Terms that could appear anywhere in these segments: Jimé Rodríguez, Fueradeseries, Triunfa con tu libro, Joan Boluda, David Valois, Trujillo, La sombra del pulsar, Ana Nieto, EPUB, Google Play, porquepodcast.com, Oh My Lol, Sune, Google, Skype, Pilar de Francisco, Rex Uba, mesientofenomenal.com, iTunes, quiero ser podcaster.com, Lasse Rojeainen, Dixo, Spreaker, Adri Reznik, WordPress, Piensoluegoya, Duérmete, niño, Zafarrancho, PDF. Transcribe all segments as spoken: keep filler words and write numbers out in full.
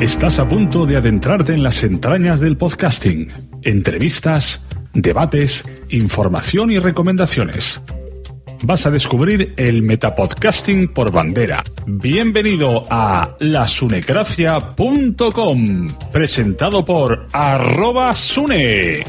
Estás a punto de adentrarte en las entrañas del podcasting. Entrevistas, debates, información y recomendaciones. Vas a descubrir el metapodcasting por bandera. Bienvenido a lasunecracia punto com, presentado por arroba Sune.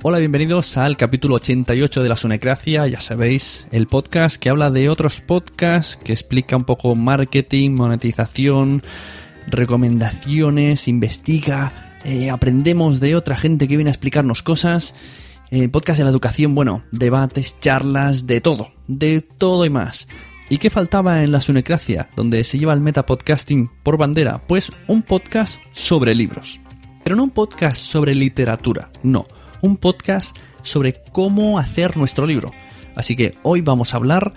Hola, bienvenidos al capítulo ochenta y ocho de la Sunecracia, ya sabéis, el podcast que habla de otros podcasts, que explica un poco marketing, monetización, recomendaciones, investiga, eh, aprendemos de otra gente que viene a explicarnos cosas, eh, podcast de la educación, bueno, debates, charlas, de todo, de todo y más. ¿Y qué faltaba en la Sunecracia, donde se lleva el metapodcasting por bandera? Pues un podcast sobre libros, pero no un podcast sobre literatura, no. Un podcast sobre cómo hacer nuestro libro. Así que hoy vamos a hablar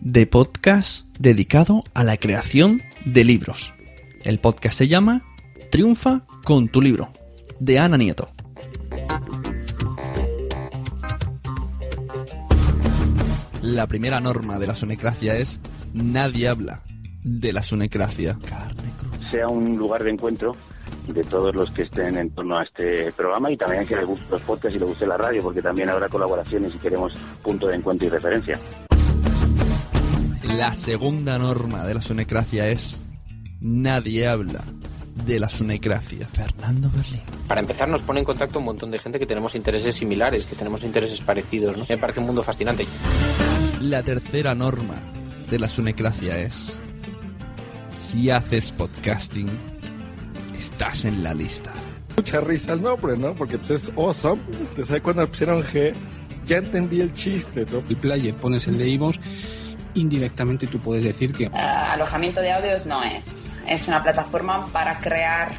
de podcast dedicado a la creación de libros. El podcast se llama Triunfa con tu libro, de Ana Nieto. La primera norma de la Sunecracia es: nadie habla de la Sunecracia. Sea un lugar de encuentro de todos los que estén en torno a este programa y también que les gusten los podcasts y les guste la radio, porque también habrá colaboraciones y queremos punto de encuentro y referencia. La segunda norma de la Sunecracia es: nadie habla de la Sunecracia. Fernando Berlín. Para empezar, nos pone en contacto un montón de gente que tenemos intereses similares, que tenemos intereses parecidos, ¿no? Me parece un mundo fascinante. La tercera norma de la Sunecracia es: si haces podcasting, estás en la lista. Muchas risas, no, pero no, porque es awesome. Te sabes cuando pusieron G, ya entendí el chiste, ¿no? El player, pones el de iVoox, indirectamente tú puedes decir que... Uh, alojamiento de audios no es. Es una plataforma para crear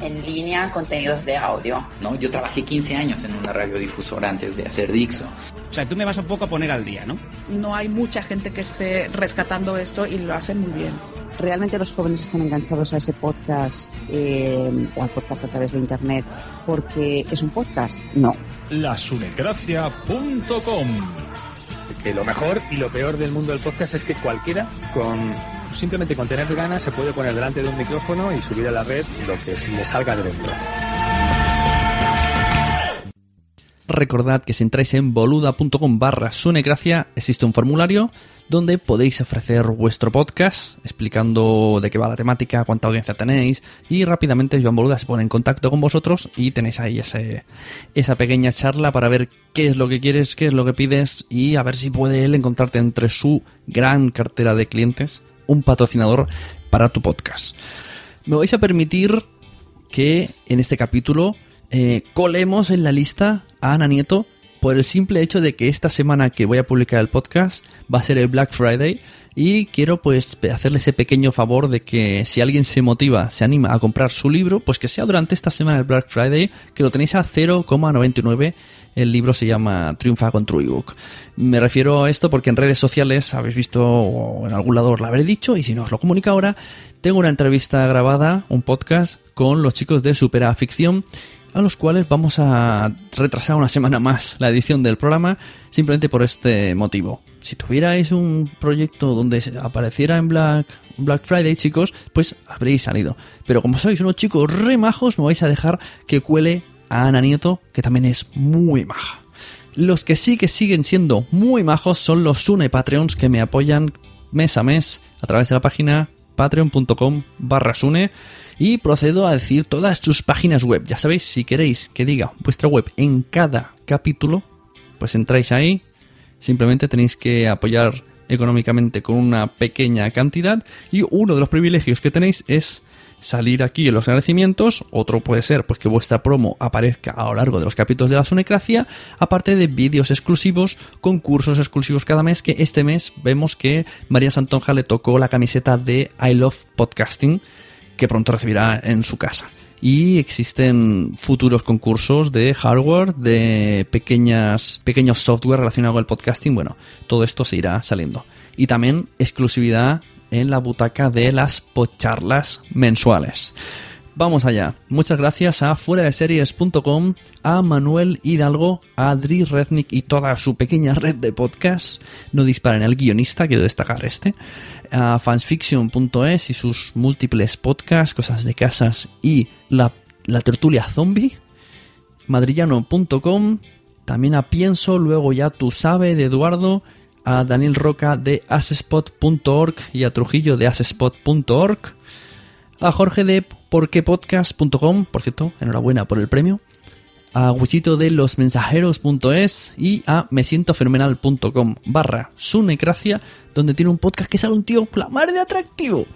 en línea contenidos de audio. No, yo trabajé quince años en una radiodifusora antes de hacer Dixo. O sea, tú me vas un poco a poner al día, ¿no? No hay mucha gente que esté rescatando esto y lo hacen muy bien. Realmente los jóvenes están enganchados a ese podcast eh, o al podcast a través de internet porque es un podcast, no. lasunecracia punto com. Que lo mejor y lo peor del mundo del podcast es que cualquiera, con simplemente con tener ganas, se puede poner delante de un micrófono y subir a la red lo que se le salga de dentro. Recordad que si entráis en boluda punto com barra Sunecracia existe un formulario donde podéis ofrecer vuestro podcast explicando de qué va la temática, cuánta audiencia tenéis, y rápidamente Joan Boluda se pone en contacto con vosotros y tenéis ahí ese, esa pequeña charla para ver qué es lo que quieres, qué es lo que pides, y a ver si puede él encontrarte entre su gran cartera de clientes un patrocinador para tu podcast. Me vais a permitir que en este capítulo... Eh, colemos en la lista a Ana Nieto por el simple hecho de que esta semana que voy a publicar el podcast va a ser el Black Friday, y quiero pues hacerle ese pequeño favor de que si alguien se motiva, se anima a comprar su libro, pues que sea durante esta semana el Black Friday, que lo tenéis a cero coma noventa y nueve. El libro se llama Triunfa con tu ebook. Me refiero a esto porque en redes sociales habéis visto, o en algún lado os lo habré dicho, y si no os lo comunico ahora, tengo una entrevista grabada, un podcast, con los chicos de Superaficción, a los cuales vamos a retrasar una semana más la edición del programa, simplemente por este motivo. Si tuvierais un proyecto donde apareciera en Black Black Friday, chicos, pues habréis salido. Pero como sois unos chicos re majos, me vais a dejar que cuele a Ana Nieto, que también es muy maja. Los que sí que siguen siendo muy majos son los Sune Patreons, que me apoyan mes a mes a través de la página patreon punto com barra Sune, y procedo a decir todas sus páginas web. Ya sabéis, si queréis que diga vuestra web en cada capítulo, pues entráis ahí, simplemente tenéis que apoyar económicamente con una pequeña cantidad, y uno de los privilegios que tenéis es salir aquí en los agradecimientos. Otro puede ser pues que vuestra promo aparezca a lo largo de los capítulos de la Sunecracia, aparte de vídeos exclusivos, concursos exclusivos cada mes, que este mes vemos que María Santonja le tocó la camiseta de I Love Podcasting, que pronto recibirá en su casa. Y existen futuros concursos de hardware, de pequeñas pequeños software relacionados con el podcasting. Bueno, todo esto se irá saliendo. Y también exclusividad en la butaca de las podcharlas mensuales. Vamos allá. Muchas gracias a fuera de series punto com, a Manuel Hidalgo, a Adri Reznik y toda su pequeña red de podcasts. No disparen al guionista, quiero destacar este. A Fans Fiction punto es y sus múltiples podcasts, Cosas de Casas y La, la Tertulia Zombie. Madrillano punto com, también a Pienso, luego Ya Tú Sabe de Eduardo, a Daniel Roca de Asespod punto org y a Trujillo de Asespod punto org. A Jorge de porquepodcast punto com, por cierto, enhorabuena por el premio. A Wichito de los mensajeros punto es y a me siento fenomenal punto com barra Sunecracia, donde tiene un podcast que sale un tío la madre de atractivo.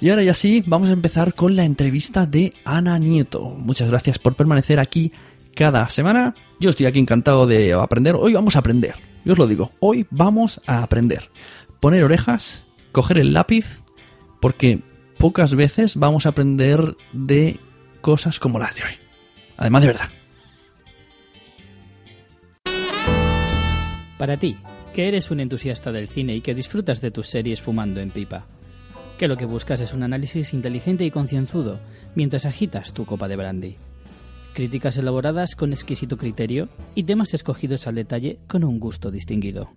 Y ahora ya sí, vamos a empezar con la entrevista de Ana Nieto. Muchas gracias por permanecer aquí cada semana. Yo estoy aquí encantado de aprender. Hoy vamos a aprender, yo os lo digo. Hoy vamos a aprender. Poner orejas, coger el lápiz, porque pocas veces vamos a aprender de cosas como las de hoy. Además de verdad. Para ti, que eres un entusiasta del cine y que disfrutas de tus series fumando en pipa. Que lo que buscas es un análisis inteligente y concienzudo mientras agitas tu copa de brandy. Críticas elaboradas con exquisito criterio y temas escogidos al detalle con un gusto distinguido.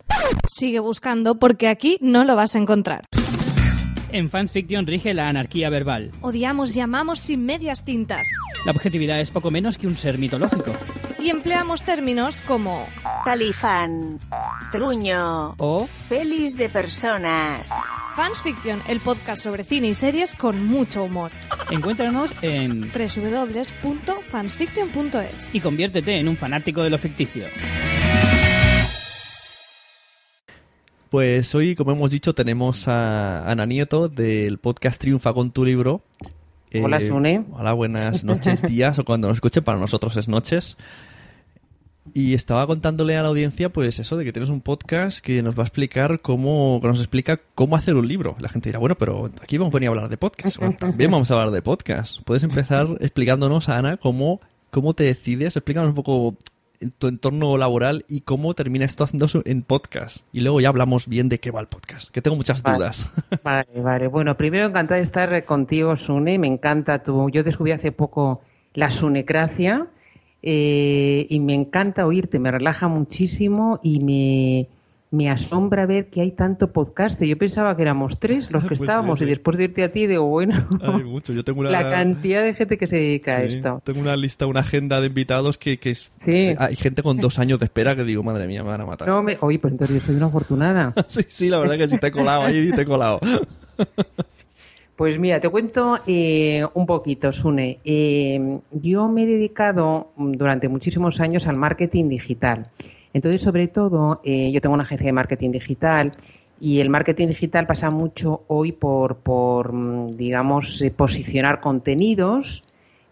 Sigue buscando porque aquí no lo vas a encontrar. En Fans Fiction rige la anarquía verbal. Odiamos y amamos sin medias tintas. La objetividad es poco menos que un ser mitológico. Y empleamos términos como talifán, truño o pelis de personas. Fans Fiction, el podcast sobre cine y series con mucho humor. Encuéntranos en doble u doble u doble u punto fans fiction punto es y conviértete en un fanático de lo ficticio. Pues hoy, como hemos dicho, tenemos a Ana Nieto del podcast Triunfa con tu libro. Eh, hola, Sune. Hola, buenas noches, días, o cuando nos escuchen, para nosotros es noches. Y estaba contándole a la audiencia, pues eso, de que tienes un podcast que nos va a explicar cómo, que nos explica cómo hacer un libro. La gente dirá, bueno, pero aquí vamos a venir a hablar de podcast. Bueno, también vamos a hablar de podcast. Puedes empezar explicándonos, Ana, cómo, cómo te decides. Explícanos un poco tu entorno laboral y cómo termina esto haciéndose en podcast. Y luego ya hablamos bien de qué va el podcast, que tengo muchas vale, dudas. Vale, vale. Bueno, primero encantada de estar contigo, Sune. Me encanta tu... Yo descubrí hace poco la Sunecracia eh, y me encanta oírte. Me relaja muchísimo y me, me asombra ver que hay tanto podcast. Yo pensaba que éramos tres los que pues estábamos sí, sí. Y después de irte a ti digo, bueno, hay mucho. Yo tengo una... la cantidad de gente que se dedica sí, a esto. Tengo una lista, una agenda de invitados que, que es... sí. Hay gente con dos años de espera que digo, madre mía, me van a matar. No me... Oye, pues entonces yo soy una afortunada. sí, sí, la verdad que sí, te he colado ahí, te he colado. Pues mira, te cuento eh, un poquito, Sune. Eh, yo me he dedicado durante muchísimos años al marketing digital. Entonces, sobre todo, eh, yo tengo una agencia de marketing digital y el marketing digital pasa mucho hoy por, por digamos, eh, posicionar contenidos.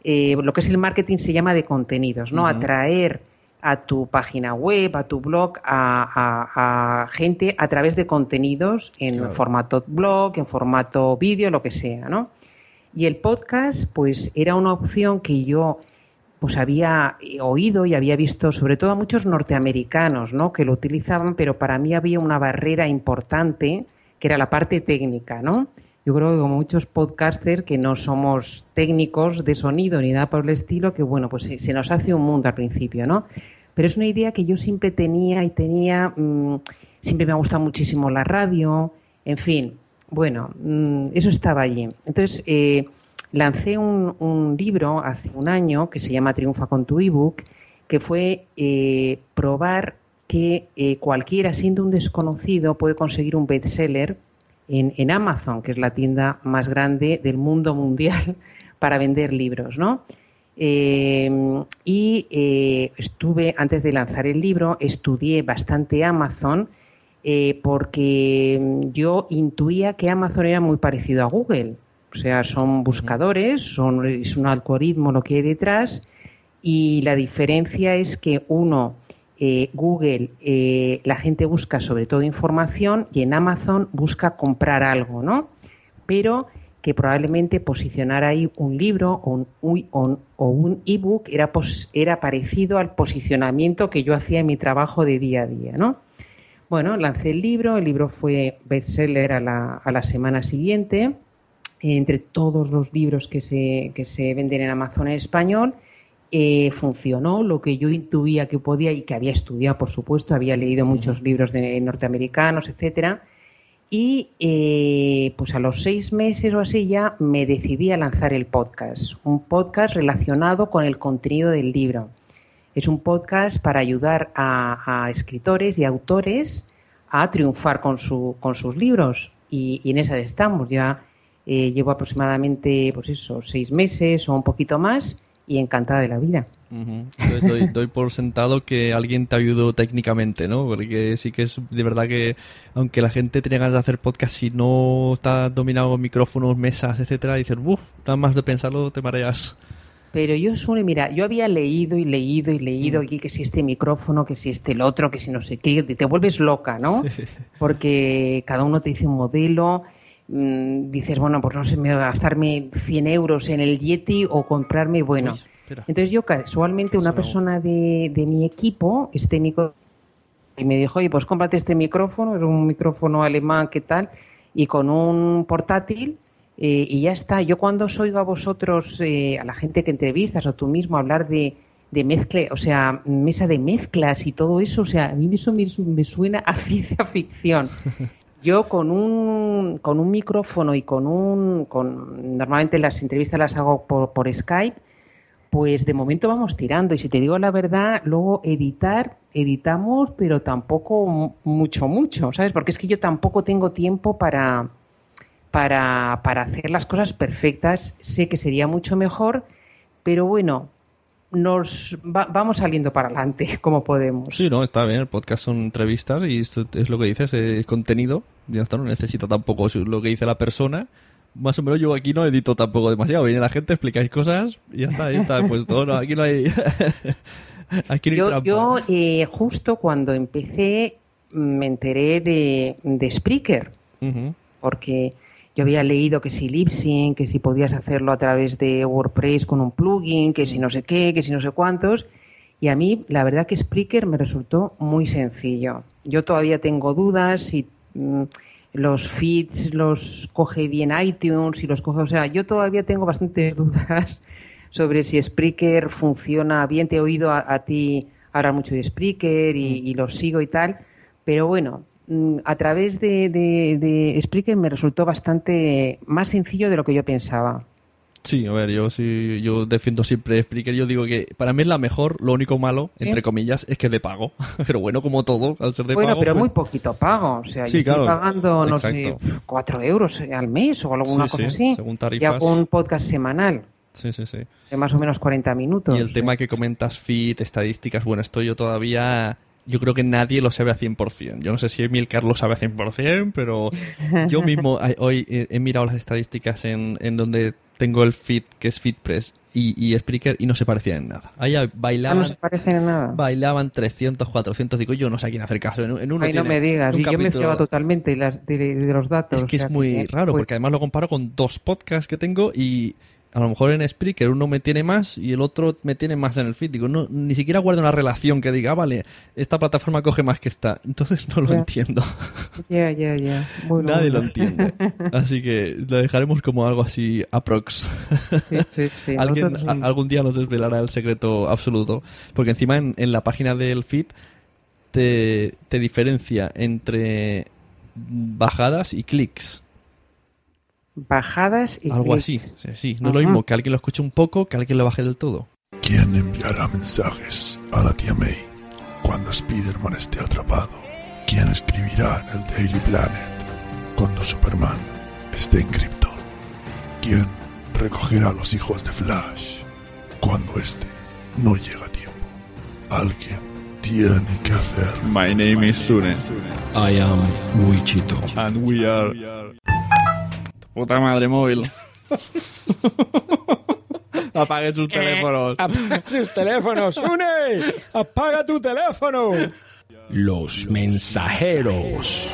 Eh, lo que es el marketing se llama de contenidos, ¿no? Uh-huh. Atraer a tu página web, a tu blog, a, a, a gente a través de contenidos en claro. formato blog, en formato vídeo, lo que sea, ¿no? Y el podcast, pues, era una opción que yo... pues había oído y había visto, sobre todo a muchos norteamericanos, ¿no? Que lo utilizaban, pero para mí había una barrera importante, que era la parte técnica, ¿no? Yo creo que como muchos podcasters que no somos técnicos de sonido ni nada por el estilo, que bueno, pues se, se nos hace un mundo al principio, ¿no? Pero es una idea que yo siempre tenía y tenía, mmm, siempre me ha gustado muchísimo la radio, en fin... Bueno, eso estaba allí. Entonces, eh, lancé un, un libro hace un año que se llama Triunfa con tu ebook, que fue eh, probar que eh, cualquiera, siendo un desconocido, puede conseguir un bestseller en, en Amazon, que es la tienda más grande del mundo mundial para vender libros, ¿no? Eh, y eh, estuve, antes de lanzar el libro, estudié bastante Amazon eh, porque yo intuía que Amazon era muy parecido a Google. O sea, son buscadores, son, es un algoritmo lo que hay detrás, y la diferencia es que uno, eh, Google, eh, la gente busca sobre todo información, y en Amazon busca comprar algo, ¿no? Pero que probablemente posicionar ahí un libro o un, o un ebook era, pos, era parecido al posicionamiento que yo hacía en mi trabajo de día a día, ¿no? Bueno, lancé el libro, el libro fue bestseller a la, a la semana siguiente, entre todos los libros que se, que se venden en Amazon en español. Eh, funcionó lo que yo intuía que podía y que había estudiado, por supuesto, había leído muchos libros de norteamericanos, etcétera. Y eh, pues a los seis meses o así ya me decidí a lanzar el podcast, un podcast relacionado con el contenido del libro. Es un podcast para ayudar a, a escritores y autores a triunfar con, su, con sus libros, y, y en esa estamos. Ya eh, llevo aproximadamente pues eso, seis meses o un poquito más, y encantada de la vida. Uh-huh. Entonces doy, doy por sentado que alguien te ayudó técnicamente, ¿no? Porque sí que es de verdad que, aunque la gente tiene ganas de hacer podcast, si no está dominado micrófonos, mesas, etcétera, dices, uff, nada más de pensarlo te mareas. Pero yo, Sune, mira, yo había leído y leído y leído aquí que si este micrófono, que si este el otro, que si no sé qué, te vuelves loca, ¿no? Porque cada uno te dice un modelo. Dices, bueno, pues no sé, me voy a gastarme cien euros en el Yeti o comprarme, bueno. Uy, entonces yo casualmente una persona de, de mi equipo es técnico y me dijo, oye, pues cómprate este micrófono, es un micrófono alemán, ¿qué tal? Y con un portátil eh, y ya está. Yo cuando os oigo a vosotros, eh, a la gente que entrevistas o tú mismo hablar de, de mezcla, o sea, mesa de mezclas y todo eso, o sea, a mí eso me, me suena a ciencia ficción. Yo con un con un micrófono y con un con normalmente las entrevistas las hago por, por Skype, pues de momento vamos tirando, y si te digo la verdad, luego editar, editamos, pero tampoco mucho mucho, ¿sabes? Porque es que yo tampoco tengo tiempo para para para hacer las cosas perfectas. Sé que sería mucho mejor, pero bueno, nos va, vamos saliendo para adelante como podemos. Sí, no, está bien, el podcast son entrevistas y esto es lo que dices, es contenido, ya está, no necesita tampoco lo que dice la persona, más o menos. Yo aquí no edito tampoco demasiado, viene la gente, explicáis cosas y ya está, ya está, pues todo, no, aquí no hay aquí no hay yo, trampa. Yo eh, justo cuando empecé me enteré de, de Spreaker, uh-huh. Porque yo había leído que si lip sync, que si podías hacerlo a través de WordPress con un plugin, que si no sé qué, que si no sé cuántos. Y a mí, la verdad que Spreaker me resultó muy sencillo. Yo todavía tengo dudas si mmm, los feeds los coge bien iTunes, si los coge... O sea, yo todavía tengo bastantes dudas sobre si Spreaker funciona bien. Te he oído a, a ti hablar mucho de Spreaker y, y lo sigo y tal, pero bueno... A través de, de, de Spreaker me resultó bastante más sencillo de lo que yo pensaba. Sí, a ver, yo sí, yo defiendo siempre Spreaker. Yo digo que para mí es la mejor, lo único malo, ¿sí?, entre comillas, es que es de pago. Pero bueno, como todo, al ser de bueno, pago... Bueno, pero pues... muy poquito pago. O sea, sí, yo claro, estoy pagando, no exacto. sé, cuatro euros al mes o alguna sí, cosa sí, así. Según tarifas. Ya con un podcast semanal. Sí, sí, sí. De más o menos cuarenta minutos. Y el sí. tema que comentas, feed, estadísticas, bueno, esto yo todavía... Yo creo que nadie lo sabe a cien por ciento. Yo no sé si Milcar lo sabe a cien por ciento, pero yo mismo hoy he mirado las estadísticas en, en donde tengo el feed, que es FeedPress, y, y Spreaker, y no se parecían en nada. Ahí bailaban, no se parecen en nada. Bailaban trescientos, cuatrocientos, digo, yo no sé a quién hacer caso. En, en uno Ay, tiene, no me digas, y yo me fiaba totalmente las, de, de los datos. Es que o sea, es muy que, raro, pues... porque además lo comparo con dos podcasts que tengo y... A lo mejor en Spreaker uno me tiene más y el otro me tiene más en el feed. Digo, no, ni siquiera guardo una relación que diga, ah, vale, esta plataforma coge más que esta. Entonces no lo yeah. entiendo. Ya, ya, ya. Nadie lo entiende. Así que lo dejaremos como algo así aprox. Sí, sí, sí. Alguien, nosotros... a, algún día nos desvelará el secreto absoluto. Porque encima en, en la página del feed te, te diferencia entre bajadas y clics. bajadas y algo clics. Así, sí, sí. No es lo mismo que alguien lo escuche un poco que alguien lo baje del todo. ¿Quién enviará mensajes a la tía May cuando Spiderman esté atrapado? ¿Quién escribirá en el Daily Planet cuando Superman esté en Krypton? ¿Quién recogerá a los hijos de Flash cuando este no llega a tiempo? Alguien tiene que hacer. My name is Sune. I am Wichito. And we are... Puta madre móvil. Apague sus teléfonos. Apague sus teléfonos, Sune. Apaga tu teléfono. Los mensajeros.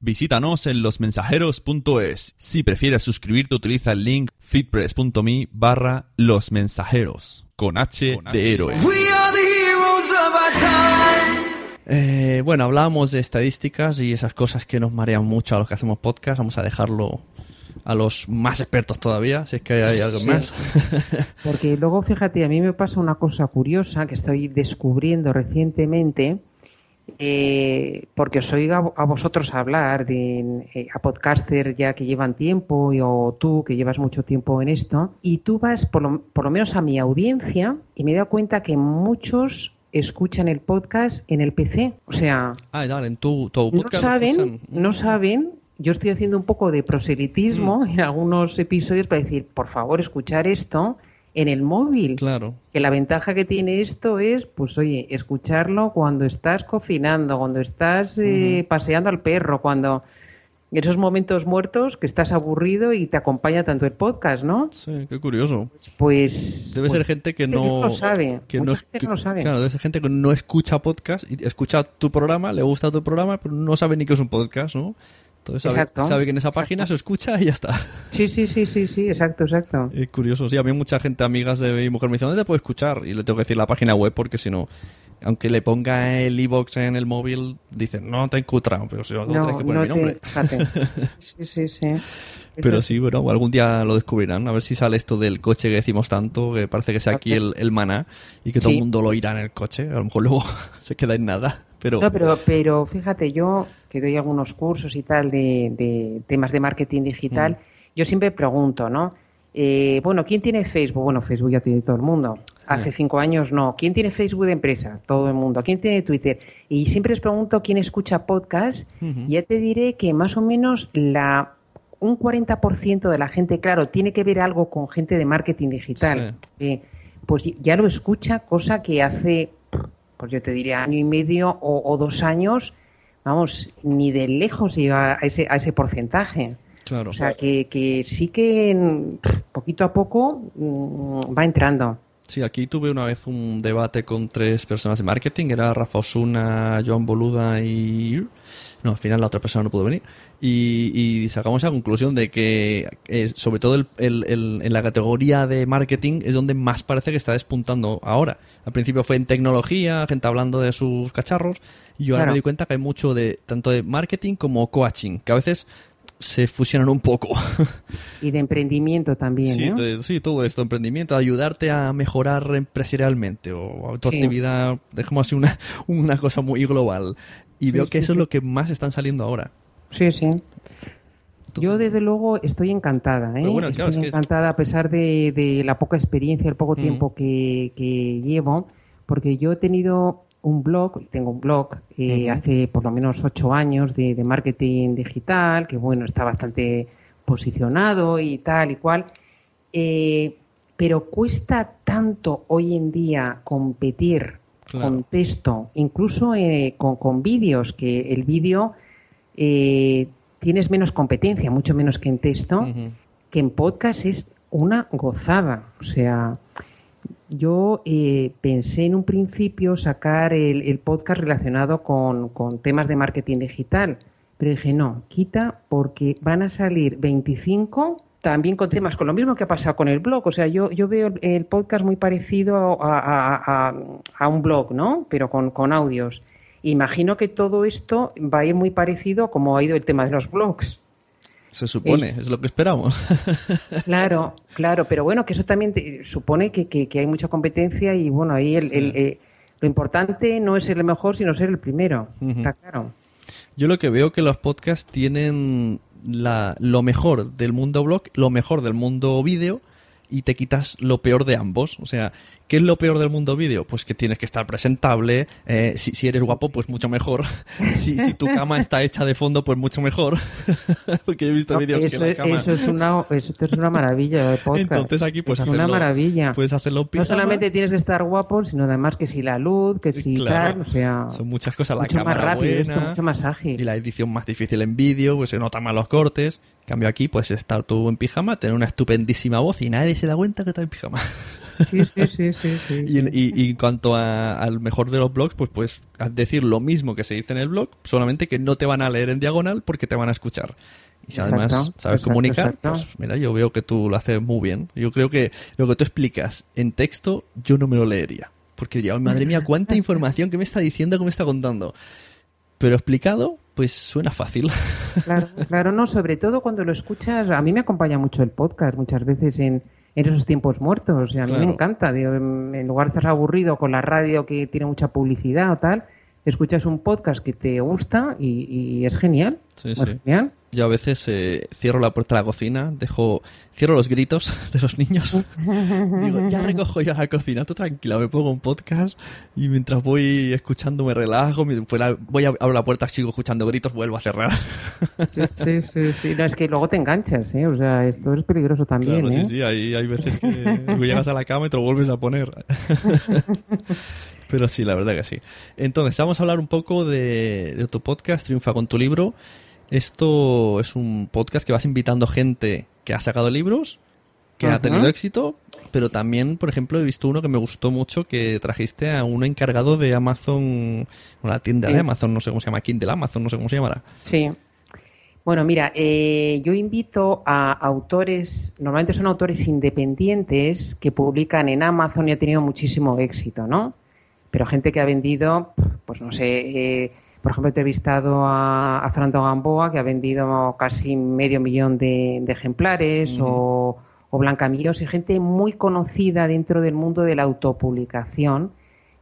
Visítanos en los mensajeros punto es. Si prefieres suscribirte, utiliza el link feedpress.me barra los mensajeros. Con H de héroe. Eh, bueno, hablábamos de estadísticas y esas cosas que nos marean mucho a los que hacemos podcast. Vamos a dejarlo a los más expertos todavía, si es que hay, hay algo sí. más. Porque luego, fíjate, a mí me pasa una cosa curiosa que estoy descubriendo recientemente. Eh, porque os oigo a vosotros hablar, de, eh, a podcasters ya que llevan tiempo, y, o tú que llevas mucho tiempo en esto, y tú vas por lo, por lo menos a mi audiencia, y me he dado cuenta que muchos escuchan el podcast en el P C. O sea, ah, dale, en tu, tu podcast no saben, no saben. Yo estoy haciendo un poco de proselitismo mm. en algunos episodios para decir, por favor, escuchar esto en el móvil. Claro. Que la ventaja que tiene esto es, pues oye, escucharlo cuando estás cocinando, cuando estás eh, uh-huh. paseando al perro, cuando esos momentos muertos que estás aburrido y te acompaña tanto el podcast, ¿no? Sí, qué curioso. Pues debe pues, ser gente que no lo sabe, que no, gente que, no sabe. Claro, debe ser gente que no escucha podcast y escucha tu programa, le gusta tu programa, pero no sabe ni qué es un podcast, ¿no? Entonces sabe, sabe que en esa página exacto. se escucha y ya está. Sí, sí, sí, sí, sí, exacto, exacto. Es curioso, sí, a mí mucha gente, amigas de mi mujer me dicen, ¿dónde te puedo escuchar? Y le tengo que decir la página web porque si no, aunque le ponga el iVoox en el móvil, dicen, no te encuentran, pero si no, no tienes que poner no mi nombre. Te... sí, sí, sí. Pero sí, bueno, algún día lo descubrirán, a ver si sale esto del coche que decimos tanto, que parece que sea aquí el, el maná y que todo el sí. mundo lo oirá en el coche, a lo mejor luego se queda en nada. Pero... No, pero, pero fíjate, yo que doy algunos cursos y tal de, de temas de marketing digital, mm. yo siempre pregunto, ¿no? Eh, bueno, ¿quién tiene Facebook? Bueno, Facebook ya tiene todo el mundo. Hace mm. cinco años no. ¿Quién tiene Facebook de empresa? Todo el mundo. ¿Quién tiene Twitter? Y siempre les pregunto quién escucha podcast. Mm-hmm. Ya te diré que más o menos la un cuarenta por ciento de la gente, claro, tiene que ver algo con gente de marketing digital. Sí. Eh, pues ya lo escucha, cosa que hace... pues yo te diría año y medio o, o dos años, vamos, ni de lejos iba a ese, a ese porcentaje. Claro. O sea, que, que sí que poquito a poco mmm, va entrando. Sí, aquí tuve una vez un debate con tres personas de marketing, era Rafa Osuna, Joan Boluda y... No, al final la otra persona no pudo venir. Y, y sacamos la conclusión de que, eh, sobre todo el, el, el, en la categoría de marketing, es donde más parece que está despuntando ahora. Al principio fue en tecnología, gente hablando de sus cacharros, y yo claro. ahora me di cuenta que hay mucho de tanto de marketing como coaching, que a veces se fusionan un poco. Y de emprendimiento también, sí, ¿no? Te, sí, todo esto, emprendimiento, ayudarte a mejorar empresarialmente o tu sí. actividad, dejemos así una, una cosa muy global. Y sí, veo que sí, eso sí. es lo que más están saliendo ahora. Sí, sí. Entonces, yo, desde luego, estoy encantada. ¿eh? Bueno, estoy claro, encantada es que... a pesar de, de la poca experiencia, el poco tiempo uh-huh. que, que llevo, porque yo he tenido un blog, tengo un blog eh, uh-huh. hace por lo menos ocho años de, de marketing digital, que bueno, está bastante posicionado y tal y cual, eh, pero cuesta tanto hoy en día competir claro. con texto, incluso eh, con, con vídeos, que el vídeo eh, tienes menos competencia, mucho menos que en texto, uh-huh. que en podcast es una gozada. O sea, yo eh, pensé en un principio sacar el, el podcast relacionado con, con temas de marketing digital, pero dije no, quita porque van a salir veinticinco... también con temas, con lo mismo que ha pasado con el blog. O sea, yo, yo veo el podcast muy parecido a, a, a, a un blog, ¿no? Pero con, con audios. Imagino que todo esto va a ir muy parecido como ha ido el tema de los blogs. Se supone, eh, es lo que esperamos. Claro, claro. Pero bueno, que eso también te, supone que, que, que hay mucha competencia y bueno, ahí el, sí. el, eh, lo importante no es ser el mejor, sino ser el primero. Uh-huh. Está claro. Yo lo que veo que los podcasts tienen... la, lo mejor del mundo blog, lo mejor del mundo vídeo, y te quitas lo peor de ambos. O sea, ¿qué es lo peor del mundo vídeo? Pues que tienes que estar presentable, eh, si, si eres guapo, pues mucho mejor. Si, si tu cama está hecha de fondo, pues mucho mejor. Porque he visto no, vídeos eso, que la cama... Eso es una, eso es una maravilla de podcast. Entonces aquí puedes es hacerlo... Es una maravilla. Puedes hacerlo pijama. No solamente tienes que estar guapo, sino además que si la luz, que si claro, tal, o sea... Son muchas cosas. La mucho cámara más rápido, buena, esto, mucho más ágil. Y la edición más difícil en vídeo, pues se notan más los cortes. En cambio aquí puedes estar tú en pijama, tener una estupendísima voz y nadie se da cuenta que estás en pijama. Sí, sí, sí, sí, sí. Y, y, y en cuanto a, al mejor de los blogs, pues puedes decir lo mismo que se dice en el blog, solamente que no te van a leer en diagonal porque te van a escuchar. Y si además exacto, sabes exacto, comunicar, exacto. Pues mira, yo veo que tú lo haces muy bien. Yo creo que lo que tú explicas en texto, yo no me lo leería. Porque diría, madre mía, cuánta información que me está diciendo, que me está contando. Pero explicado, pues suena fácil. Claro, claro, no, sobre todo cuando lo escuchas, a mí me acompaña mucho el podcast, muchas veces en... en esos tiempos muertos, o sea, a mí claro. me encanta. Digo, en lugar de estar aburrido con la radio que tiene mucha publicidad o tal, escuchas un podcast que te gusta y, y es genial. Sí, sí. Genial. Yo a veces eh, cierro la puerta de la cocina, dejo cierro los gritos de los niños. Digo, ya recojo yo a la cocina, tú tranquila, me pongo un podcast y mientras voy escuchando me relajo, me, la, voy a abrir la puerta, sigo escuchando gritos, vuelvo a cerrar. Sí, sí, sí, sí. No, es que luego te enganchas, ¿eh? O sea, esto es peligroso también, claro, ¿eh? Sí, sí, hay, hay veces que llegas a la cama y te lo vuelves a poner. Pero sí, la verdad que sí. Entonces, vamos a hablar un poco de, de tu podcast, Triunfa con tu libro. Esto es un podcast que vas invitando gente que ha sacado libros, que uh-huh. ha tenido éxito, pero también, por ejemplo, he visto uno que me gustó mucho, que trajiste a un encargado de Amazon, una tienda sí. de Amazon, no sé cómo se llama, Kindle Amazon, no sé cómo se llamará. Sí. Bueno, mira, eh, yo invito a autores, normalmente son autores independientes que publican en Amazon y ha tenido muchísimo éxito, ¿no? Pero gente que ha vendido, pues no sé... Eh, por ejemplo, he entrevistado a, a Fernando Gamboa, que ha vendido casi medio millón de, de ejemplares, mm. o, o Blanca Millos, y gente muy conocida dentro del mundo de la autopublicación,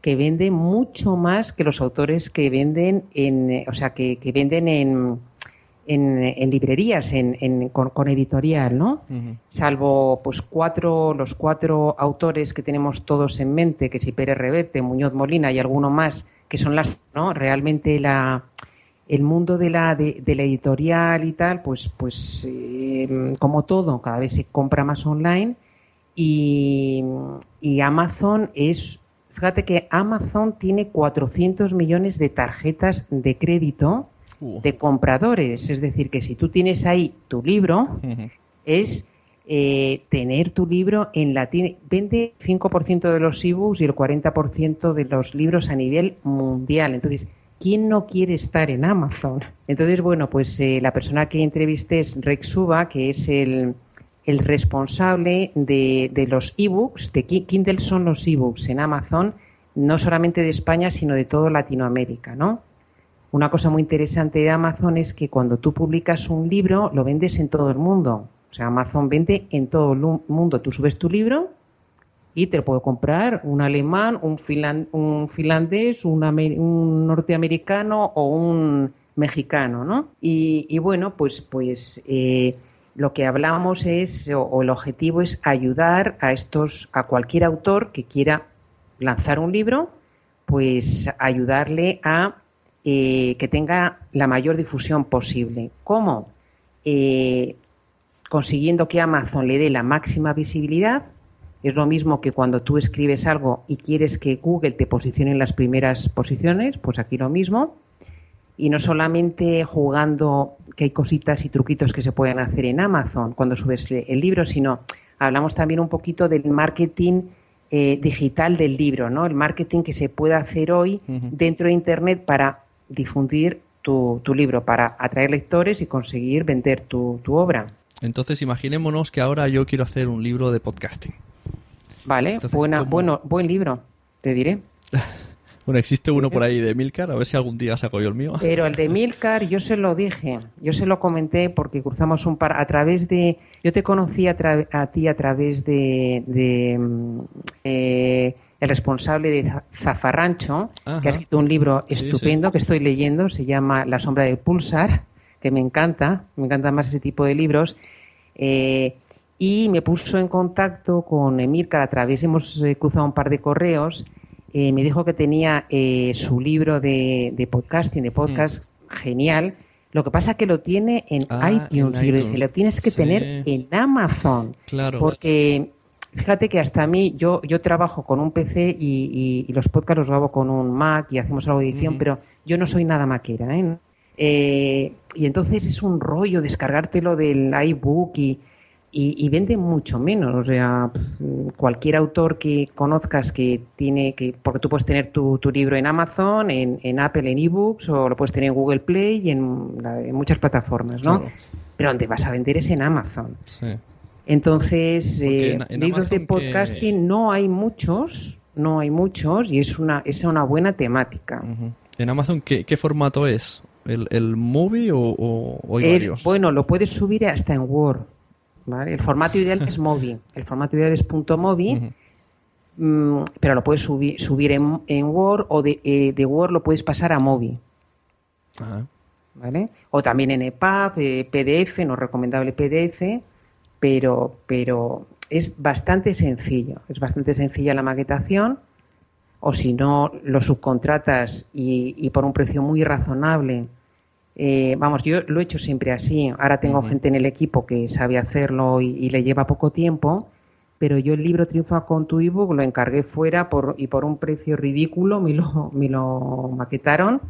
que vende mucho más que los autores que venden en, o sea, que, que venden en, en, en librerías, en, en, con, con editorial, ¿no? Mm. Salvo pues cuatro, los cuatro autores que tenemos todos en mente, que si Pérez Reverte, Muñoz Molina y alguno más, que son las, ¿no? Realmente la el mundo de la de, de la editorial y tal, pues pues eh, como todo, cada vez se compra más online y, y Amazon es, fíjate que Amazon tiene cuatrocientos millones de tarjetas de crédito uh. de compradores, es decir, que si tú tienes ahí tu libro, uh-huh. es Eh, tener tu libro en la tienda. Vende cinco por ciento de los ebooks y el cuarenta por ciento de los libros a nivel mundial. Entonces, ¿quién no quiere estar en Amazon? Entonces, bueno, pues eh, la persona que entrevisté es Rex Uba, que es el, el responsable de, de los ebooks, de Kindle son los ebooks en Amazon, no solamente de España, sino de toda Latinoamérica, ¿no? Una cosa muy interesante de Amazon es que cuando tú publicas un libro, lo vendes en todo el mundo. O sea, Amazon vende en todo el mundo. Tú subes tu libro y te lo puedo comprar un alemán, un, filan, un finlandés, un, amer, un norteamericano o un mexicano, ¿no? Y, y bueno, pues, pues eh, lo que hablamos es, o, o el objetivo es ayudar a estos, a cualquier autor que quiera lanzar un libro, pues ayudarle a eh, que tenga la mayor difusión posible. ¿Cómo? Eh, consiguiendo que Amazon le dé la máxima visibilidad. Es lo mismo que cuando tú escribes algo y quieres que Google te posicione en las primeras posiciones, pues aquí lo mismo. Y no solamente jugando, que hay cositas y truquitos que se pueden hacer en Amazon cuando subes el libro, sino hablamos también un poquito del marketing eh, digital del libro, ¿no? El marketing que se puede hacer hoy uh-huh. dentro de Internet para difundir tu, tu libro, para atraer lectores y conseguir vender tu, tu obra. Entonces, imaginémonos que ahora yo quiero hacer un libro de podcasting. Vale, entonces, buena, bueno, buen libro, te diré. Bueno, existe uno por ahí de Milcar, a ver si algún día saco yo el mío. Pero el de Milcar, yo se lo dije, yo se lo comenté porque cruzamos un par... A través de... Yo te conocí a, tra... a ti a través de... de eh, el responsable de Zafarrancho, ajá. que ha escrito un libro estupendo sí, sí. que estoy leyendo, se llama La sombra del pulsar. que me encanta, me encanta más ese tipo de libros, eh, y me puso en contacto con Milcar a través, hemos eh, cruzado un par de correos, eh, me dijo que tenía eh, su libro de, de podcasting, de podcast mm. genial. Lo que pasa es que lo tiene en ah, iTunes, en y yo le dije, lo tienes que sí. tener en Amazon, claro. Porque fíjate que hasta a mí, yo, yo trabajo con un P C y, y, y los podcasts los grabo con un Mac y hacemos algo de edición, uh-huh. pero yo no soy nada maquera, ¿eh? Eh, y entonces es un rollo descargártelo del iBook y, y, y vende mucho menos, o sea, cualquier autor que conozcas que tiene, que porque tú puedes tener tu, tu libro en Amazon, en, en Apple, en eBooks, o lo puedes tener en Google Play y en, en muchas plataformas, ¿no? Claro. Pero donde vas a vender es en Amazon. Sí. Entonces, eh, en, en libros Amazon de podcasting que... no hay muchos, no hay muchos, y es una es una buena temática. Uh-huh. ¿En Amazon qué, qué formato es? ¿El, el Mobi o, o, o hay el, varios? Bueno, lo puedes subir hasta en Word, ¿vale? El formato ideal es Mobi, el formato ideal es .mobi, uh-huh. um, pero lo puedes subi- subir en, en Word o de, eh, de Word lo puedes pasar a Mobi. Ajá. ¿Vale? O también en E P U B, eh, P D F, no recomendable P D F... Pero, pero es bastante sencillo, es bastante sencilla la maquetación, o si no, lo subcontratas y, y por un precio muy razonable. Eh, vamos, yo lo he hecho siempre así. Ahora tengo uh-huh. gente en el equipo que sabe hacerlo y, y le lleva poco tiempo, pero yo el libro Triunfa con tu ebook lo encargué fuera por, y por un precio ridículo me lo, me lo maquetaron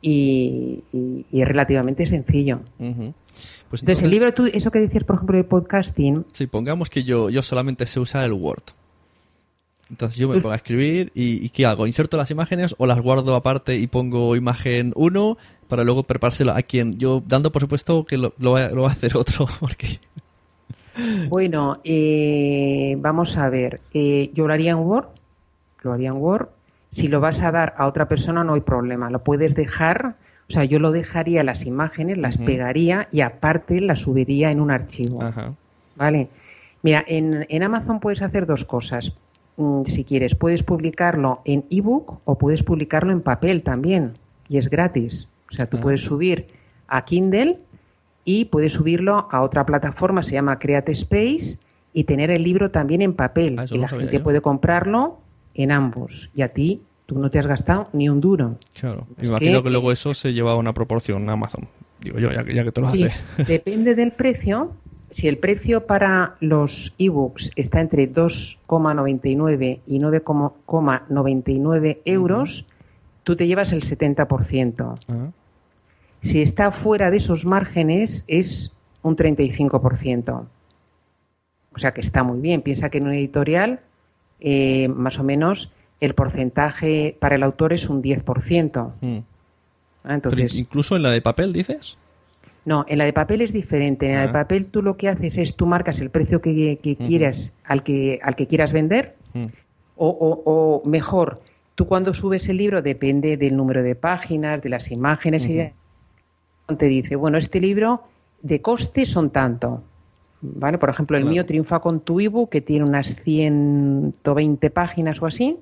y, y, y es relativamente sencillo. Uh-huh. Pues entonces, entonces el libro, tú, eso que decías, por ejemplo, de podcasting... Sí, pongamos que yo, yo solamente sé usar el Word. Entonces yo me pongo a escribir y, y ¿qué hago? ¿Inserto las imágenes o las guardo aparte y pongo imagen uno para luego preparársela a quien? Yo dando, por supuesto, que lo, lo, va, lo va a hacer otro. Porque... Bueno, eh, vamos a ver. Eh, yo lo haría en Word. Lo haría en Word. Si lo vas a dar a otra persona no hay problema. Lo puedes dejar... O sea, yo lo dejaría las imágenes, las uh-huh. pegaría y aparte las subiría en un archivo. Ajá. ¿Vale? Mira, en, en Amazon puedes hacer dos cosas. Mm, si quieres, puedes publicarlo en ebook o puedes publicarlo en papel también. Y es gratis. O sea, tú uh-huh. puedes subir a Kindle y puedes subirlo a otra plataforma, se llama Create Space, y tener el libro también en papel. Ah, y la gente yo. puede comprarlo en ambos. Y a ti... Tú no te has gastado ni un duro. Claro, me imagino que, que luego eso se lleva a una proporción a Amazon. Digo yo, ya que, ya que te lo sí, haces. Depende del precio. Si el precio para los ebooks está entre dos coma noventa y nueve y nueve coma noventa y nueve euros, uh-huh. tú te llevas el setenta por ciento. Uh-huh. Si está fuera de esos márgenes, es un treinta y cinco por ciento. O sea que está muy bien. Piensa que en un editorial, eh, más o menos... el porcentaje para el autor es un diez por ciento. Mm. Entonces, ¿incluso en la de papel dices? No, en la de papel es diferente. En ah. la de papel tú lo que haces es tú marcas el precio que, que uh-huh. quieras al que, al que quieras vender uh-huh. o, o, o mejor, tú cuando subes el libro depende del número de páginas, de las imágenes uh-huh. y de... te dice, bueno, este libro de coste son tanto. ¿Vale? Por ejemplo, el claro. mío Triunfa con tu ebook que tiene unas ciento veinte páginas o así.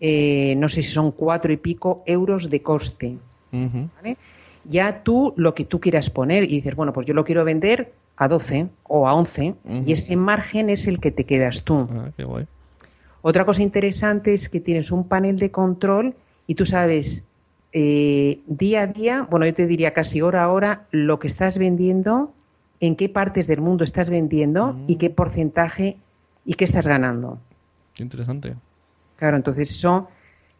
Eh, no sé si son cuatro y pico euros de coste. Uh-huh. ¿Vale? Ya tú, lo que tú quieras poner y dices, bueno, pues yo lo quiero vender a doce o a once uh-huh. y ese margen es el que te quedas tú. Ah, qué guay. Otra cosa interesante es que tienes un panel de control y tú sabes eh, día a día, bueno, yo te diría casi hora a hora, lo que estás vendiendo, en qué partes del mundo estás vendiendo uh-huh. y qué porcentaje y qué estás ganando. Qué interesante. Claro, entonces eso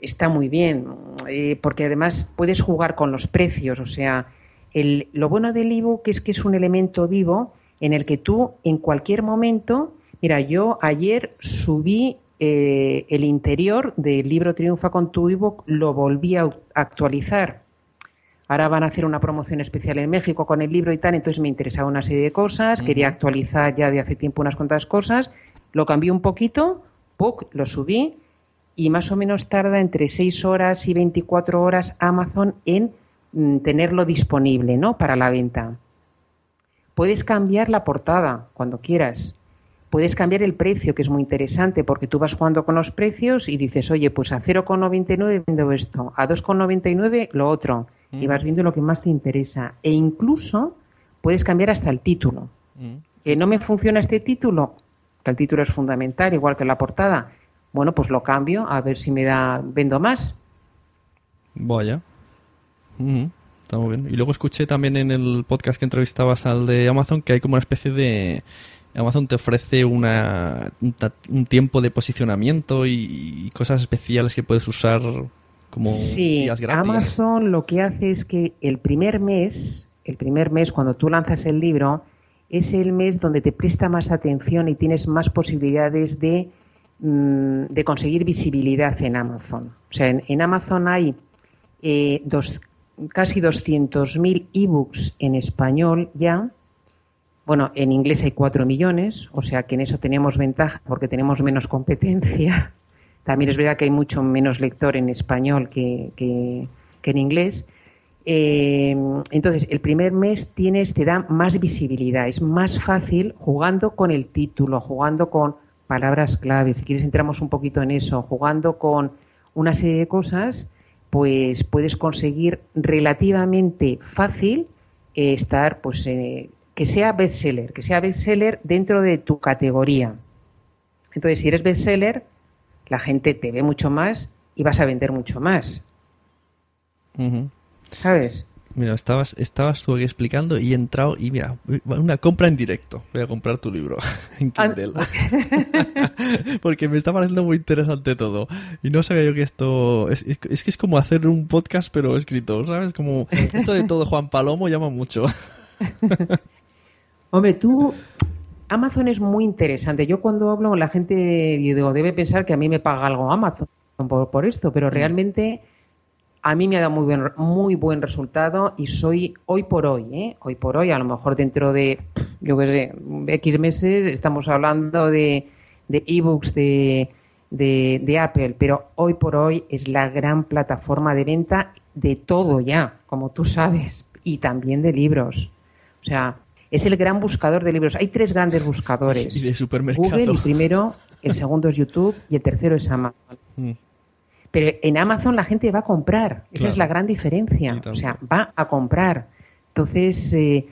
está muy bien, eh, porque además puedes jugar con los precios. O sea, el, lo bueno del ebook es que es un elemento vivo en el que tú en cualquier momento... Mira, yo ayer subí eh, el interior del libro Triunfa con tu ebook, lo volví a actualizar. Ahora van a hacer una promoción especial en México con el libro y tal, entonces me interesaba una serie de cosas, uh-huh. quería actualizar ya de hace tiempo unas cuantas cosas, lo cambié un poquito, ¡puc!, lo subí. Y más o menos tarda entre seis horas y veinticuatro horas Amazon en mm, tenerlo disponible, ¿no?, para la venta. Puedes cambiar la portada cuando quieras. Puedes cambiar el precio, que es muy interesante, porque tú vas jugando con los precios y dices, oye, pues a cero coma noventa y nueve vendo esto, a dos coma noventa y nueve lo otro. mm. y vas viendo lo que más te interesa. E incluso puedes cambiar hasta el título. Mm. ¿Que no me funciona este título? Que el título es fundamental, igual que la portada. Bueno, pues lo cambio, a ver si me da vendo más. Vaya. Mm. Está muy bien. Y luego escuché también en el podcast que entrevistabas al de Amazon que hay como una especie de... Amazon te ofrece una un, un tiempo de posicionamiento y, y cosas especiales que puedes usar como sí, guías gratis. Amazon lo que hace es que el primer mes, el primer mes cuando tú lanzas el libro, es el mes donde te presta más atención y tienes más posibilidades de, de conseguir visibilidad en Amazon. O sea, en, en Amazon hay eh, dos, casi doscientos mil ebooks en español ya. Bueno, en inglés hay cuatro millones, o sea que en eso tenemos ventaja porque tenemos menos competencia. También es verdad que hay mucho menos lector en español que, que, que en inglés. Eh, entonces, el primer mes tienes, te da más visibilidad. Es más fácil jugando con el título, jugando con palabras clave. Si quieres entramos un poquito en eso. Jugando con una serie de cosas, pues puedes conseguir relativamente fácil eh, estar... pues eh, que sea bestseller, que sea bestseller dentro de tu categoría. Entonces, si eres bestseller, la gente te ve mucho más y vas a vender mucho más. Uh-huh. ¿Sabes? Mira, estabas, estabas tú aquí explicando y he entrado y mira, una compra en directo. Voy a comprar tu libro en Kindle. Porque me está pareciendo muy interesante todo. Y no sabía yo que esto... Es, es, es que es como hacer un podcast pero escrito, ¿sabes? Como esto de todo Juan Palomo llama mucho. Hombre, tú, Amazon es muy interesante. Yo cuando hablo la gente digo, debe pensar que a mí me paga algo Amazon por, por esto, pero realmente a mí me ha dado muy buen, muy buen resultado y soy hoy por hoy, ¿eh? Hoy por hoy, a lo mejor dentro de, yo qué sé, X meses estamos hablando de, de ebooks de, de, de Apple, pero hoy por hoy es la gran plataforma de venta de todo ya, como tú sabes, y también de libros. O sea, es el gran buscador de libros. Hay tres grandes buscadores. Y de supermercado. Google, el primero, el segundo es YouTube y el tercero es Amazon. Mm. Pero en Amazon la gente va a comprar. Claro. Esa es la gran diferencia. O sea, va a comprar. Entonces, eh,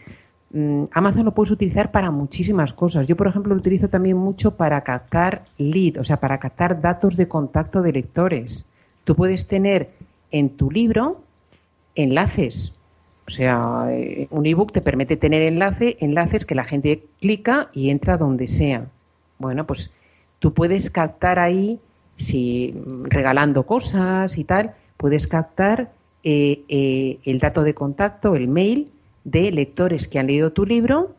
Amazon lo puedes utilizar para muchísimas cosas. Yo, por ejemplo, lo utilizo también mucho para captar lead, o sea, para captar datos de contacto de lectores. Tú puedes tener en tu libro enlaces. O sea, un ebook te permite tener enlace, enlaces que la gente clica y entra donde sea. Bueno, pues tú puedes captar ahí, si regalando cosas y tal, puedes captar eh, eh, el dato de contacto, el mail de lectores que han leído tu libro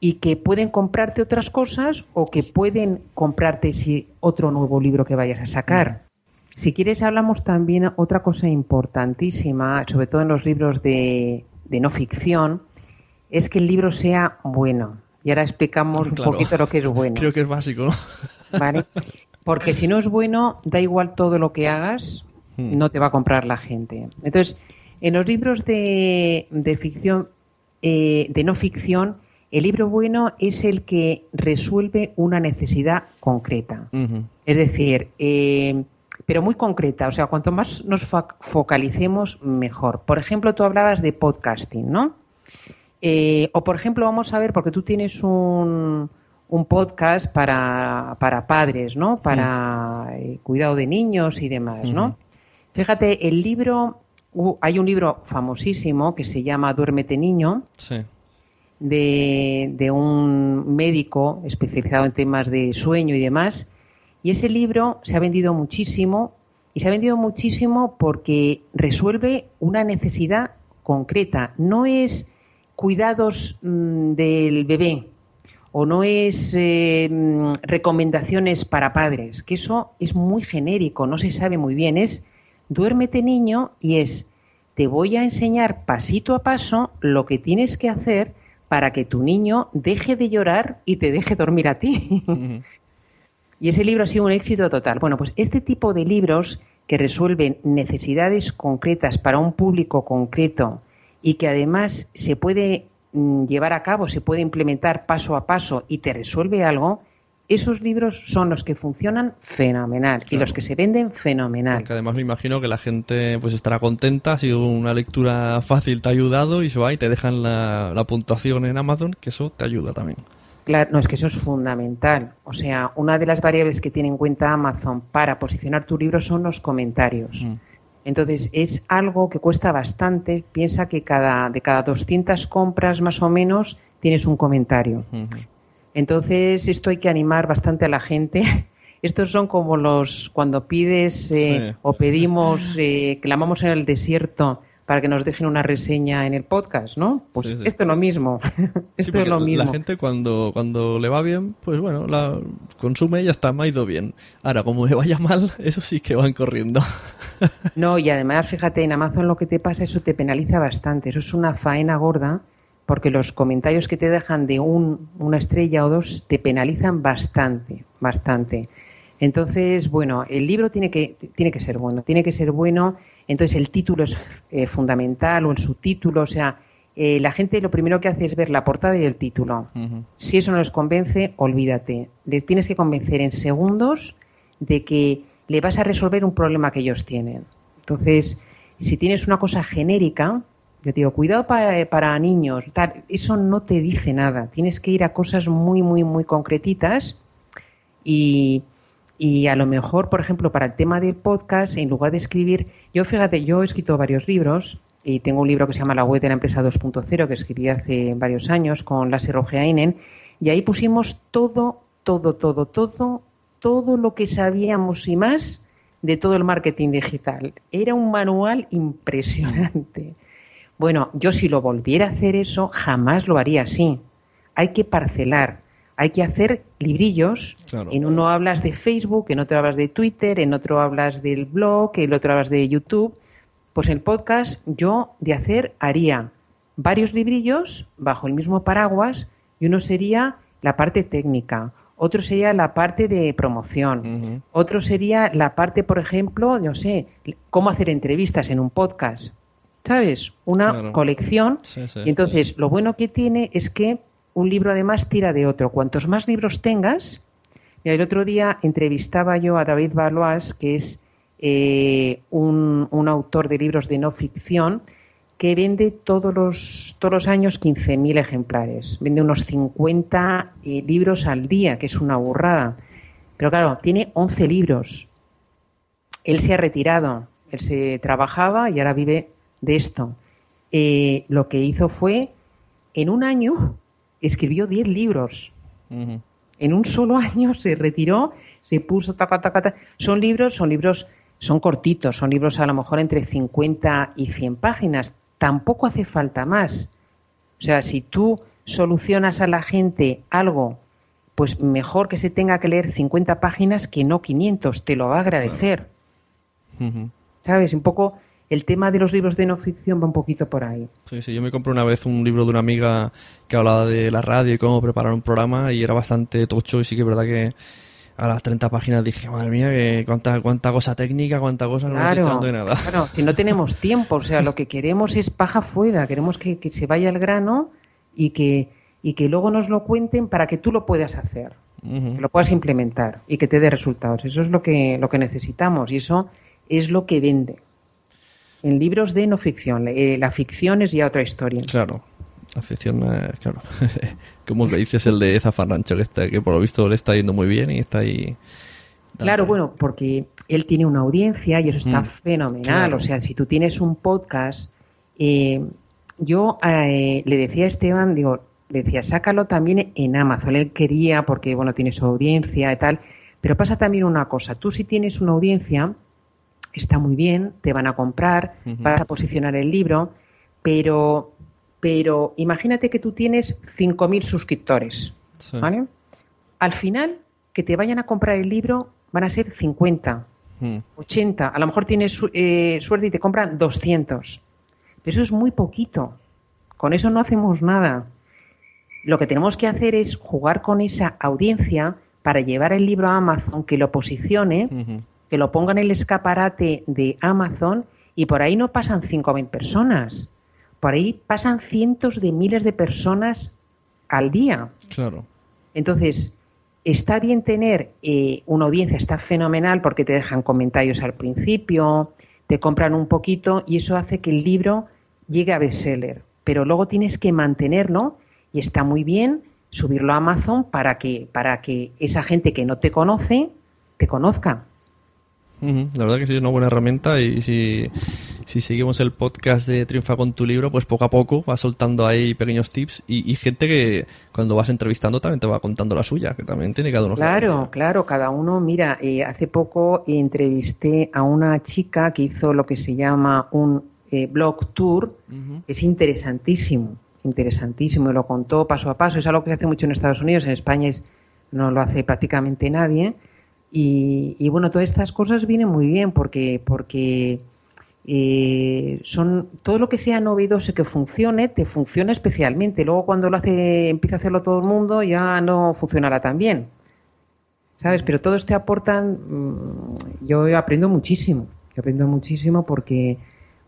y que pueden comprarte otras cosas o que pueden comprarte si otro nuevo libro que vayas a sacar. Si quieres hablamos también otra cosa importantísima, sobre todo en los libros de, de no ficción, es que el libro sea bueno. Y ahora explicamos claro. un poquito lo que es bueno. Creo que es básico, ¿no? Vale. Porque si no es bueno, da igual todo lo que hagas, hmm. no te va a comprar la gente. Entonces, en los libros de, de ficción, eh, de no ficción, el libro bueno es el que resuelve una necesidad concreta. Uh-huh. Es decir... Eh, pero muy concreta, o sea, cuanto más nos focalicemos, mejor. Por ejemplo, tú hablabas de podcasting, ¿no? Eh, o, por ejemplo, vamos a ver, porque tú tienes un, un podcast para, para padres, ¿no? Para sí. eh, cuidado de niños y demás, uh-huh. ¿no? Fíjate, el libro, uh, hay un libro famosísimo que se llama Duérmete, niño, sí. de, de un médico especializado en temas de sueño y demás. Y ese libro se ha vendido muchísimo y se ha vendido muchísimo porque resuelve una necesidad concreta. No es cuidados mmm, del bebé o no es eh, recomendaciones para padres, que eso es muy genérico, no se sabe muy bien. Es duérmete niño y es te voy a enseñar pasito a paso lo que tienes que hacer para que tu niño deje de llorar y te deje dormir a ti. Mm-hmm. Y ese libro ha sido un éxito total. Bueno, pues este tipo de libros que resuelven necesidades concretas para un público concreto y que además se puede llevar a cabo, se puede implementar paso a paso y te resuelve algo, esos libros son los que funcionan fenomenal, claro, y los que se venden fenomenal. Porque además me imagino que la gente pues estará contenta, ha sido una lectura fácil, te ha ayudado y se va y te dejan la, la puntuación en Amazon, que eso te ayuda también. Claro, no, es que eso es fundamental. O sea, una de las variables que tiene en cuenta Amazon para posicionar tu libro son los comentarios. Mm. Entonces, es algo que cuesta bastante. Piensa que cada de cada doscientas compras, más o menos, tienes un comentario. Mm-hmm. Entonces, esto hay que animar bastante a la gente. Estos son como los cuando pides eh, sí. o pedimos, eh, clamamos en el desierto para que nos dejen una reseña en el podcast, ¿no? Pues sí, sí. esto es lo mismo. esto sí, es lo mismo. La gente cuando, cuando le va bien, pues bueno, la consume y ya está, me ha ido bien. Ahora, como le vaya mal, eso sí que van corriendo. No, y además, fíjate, en Amazon lo que te pasa, eso te penaliza bastante. Eso es una faena gorda, porque los comentarios que te dejan de un, una estrella o dos te penalizan bastante, bastante. Entonces, bueno, el libro tiene que, tiene que ser bueno, tiene que ser bueno... Entonces el título es eh, fundamental, o el subtítulo, o sea, eh, la gente lo primero que hace es ver la portada y el título. Uh-huh. Si eso no les convence, olvídate. Les tienes que convencer en segundos de que le vas a resolver un problema que ellos tienen. Entonces, si tienes una cosa genérica, yo te digo, cuidado para, para niños, tal, eso no te dice nada. Tienes que ir a cosas muy, muy, muy concretitas y... Y a lo mejor, por ejemplo, para el tema del podcast, en lugar de escribir... Yo, fíjate, yo he escrito varios libros y tengo un libro que se llama La web de la empresa dos punto cero que escribí hace varios años con Lasse Rojeainen y ahí pusimos todo, todo, todo, todo, todo lo que sabíamos y más de todo el marketing digital. Era un manual impresionante. Bueno, yo si lo volviera a hacer eso, jamás lo haría así. Hay que parcelar. Hay que hacer librillos, claro. En uno hablas de Facebook, en otro hablas de Twitter, en otro hablas del blog, en otro hablas de YouTube. Pues el podcast yo de hacer haría varios librillos bajo el mismo paraguas y uno sería la parte técnica, otro sería la parte de promoción, uh-huh. Otro sería la parte, por ejemplo, no sé, cómo hacer entrevistas en un podcast, ¿sabes? Una claro. colección. Sí, sí, y entonces sí. Lo bueno que tiene es que un libro además tira de otro. Cuantos más libros tengas... Mira, el otro día entrevistaba yo a David Valois, que es eh, un, un autor de libros de no ficción, que vende todos los, todos los años quince mil ejemplares. Vende unos cincuenta eh, libros al día, que es una burrada. Pero claro, tiene once libros. Él se ha retirado. Él se trabajaba y ahora vive de esto. Eh, lo que hizo fue, en un año... escribió diez libros. Uh-huh. En un solo año se retiró, se puso taca, taca, taca. Son libros, son libros, son cortitos, son libros a lo mejor entre cincuenta y cien páginas. Tampoco hace falta más. O sea, si tú solucionas a la gente algo, pues mejor que se tenga que leer cincuenta páginas que no quinientas. Te lo va a agradecer. Uh-huh. ¿Sabes? Un poco... El tema de los libros de no ficción va un poquito por ahí. Sí, sí, yo me compré una vez un libro de una amiga que hablaba de la radio y cómo preparar un programa y era bastante tocho y sí que es verdad que a las treinta páginas dije, madre mía, que cuánta, cuánta cosa técnica, cuánta cosa, claro, no estoy tanto de nada. Claro, si no tenemos tiempo, o sea, lo que queremos es paja fuera, queremos que, que se vaya al grano y que, y que luego nos lo cuenten para que tú lo puedas hacer, uh-huh. Que lo puedas implementar y que te dé resultados. Eso es lo que, lo que necesitamos y eso es lo que vende. En libros de no ficción. Eh, la ficción es ya otra historia. Claro. La ficción, eh, claro. Como le dices, el de Zafarrancho, que, está, que por lo visto le está yendo muy bien y está ahí... Claro, bueno, porque él tiene una audiencia y eso está mm, fenomenal. Claro. O sea, si tú tienes un podcast... Eh, yo eh, le decía a Esteban, digo, le decía, sácalo también en Amazon. Él quería porque, bueno, tiene su audiencia y tal. Pero pasa también una cosa. Tú si tienes una audiencia... Está muy bien, te van a comprar, uh-huh. Vas a posicionar el libro, pero, pero imagínate que tú tienes cinco mil suscriptores, sí. ¿Vale? Al final, que te vayan a comprar el libro van a ser cincuenta, uh-huh. ochenta, a lo mejor tienes eh, suerte y te compran doscientos. Pero eso es muy poquito, con eso no hacemos nada. Lo que tenemos que hacer es jugar con esa audiencia para llevar el libro a Amazon, que lo posicione... Uh-huh. Que lo pongan en el escaparate de Amazon y por ahí no pasan cinco mil personas. Por ahí pasan cientos de miles de personas al día. Claro. Entonces, Está bien tener eh, una audiencia, está fenomenal porque te dejan comentarios al principio, te compran un poquito y eso hace que el libro llegue a bestseller. Pero luego tienes que mantenerlo y está muy bien subirlo a Amazon para que, para que esa gente que no te conoce te conozca. Uh-huh. La verdad que sí, es una buena herramienta y si, si seguimos el podcast de Triunfa con tu libro, pues poco a poco vas soltando ahí pequeños tips y, y gente que cuando vas entrevistando también te va contando la suya, que también tiene cada uno. Claro, claro, cada uno. Mira, eh, hace poco entrevisté a una chica que hizo lo que se llama un eh, blog tour, uh-huh. que es interesantísimo, interesantísimo, y lo contó paso a paso. Es algo que se hace mucho en Estados Unidos, en España es, no lo hace prácticamente nadie. Y, y bueno, todas estas cosas vienen muy bien porque, porque eh, son todo lo que sea novedoso que funcione, te funciona especialmente. Luego cuando lo hace, empieza a hacerlo todo el mundo, ya no funcionará tan bien, ¿sabes? Pero todos te aportan. Yo aprendo muchísimo, yo aprendo muchísimo porque,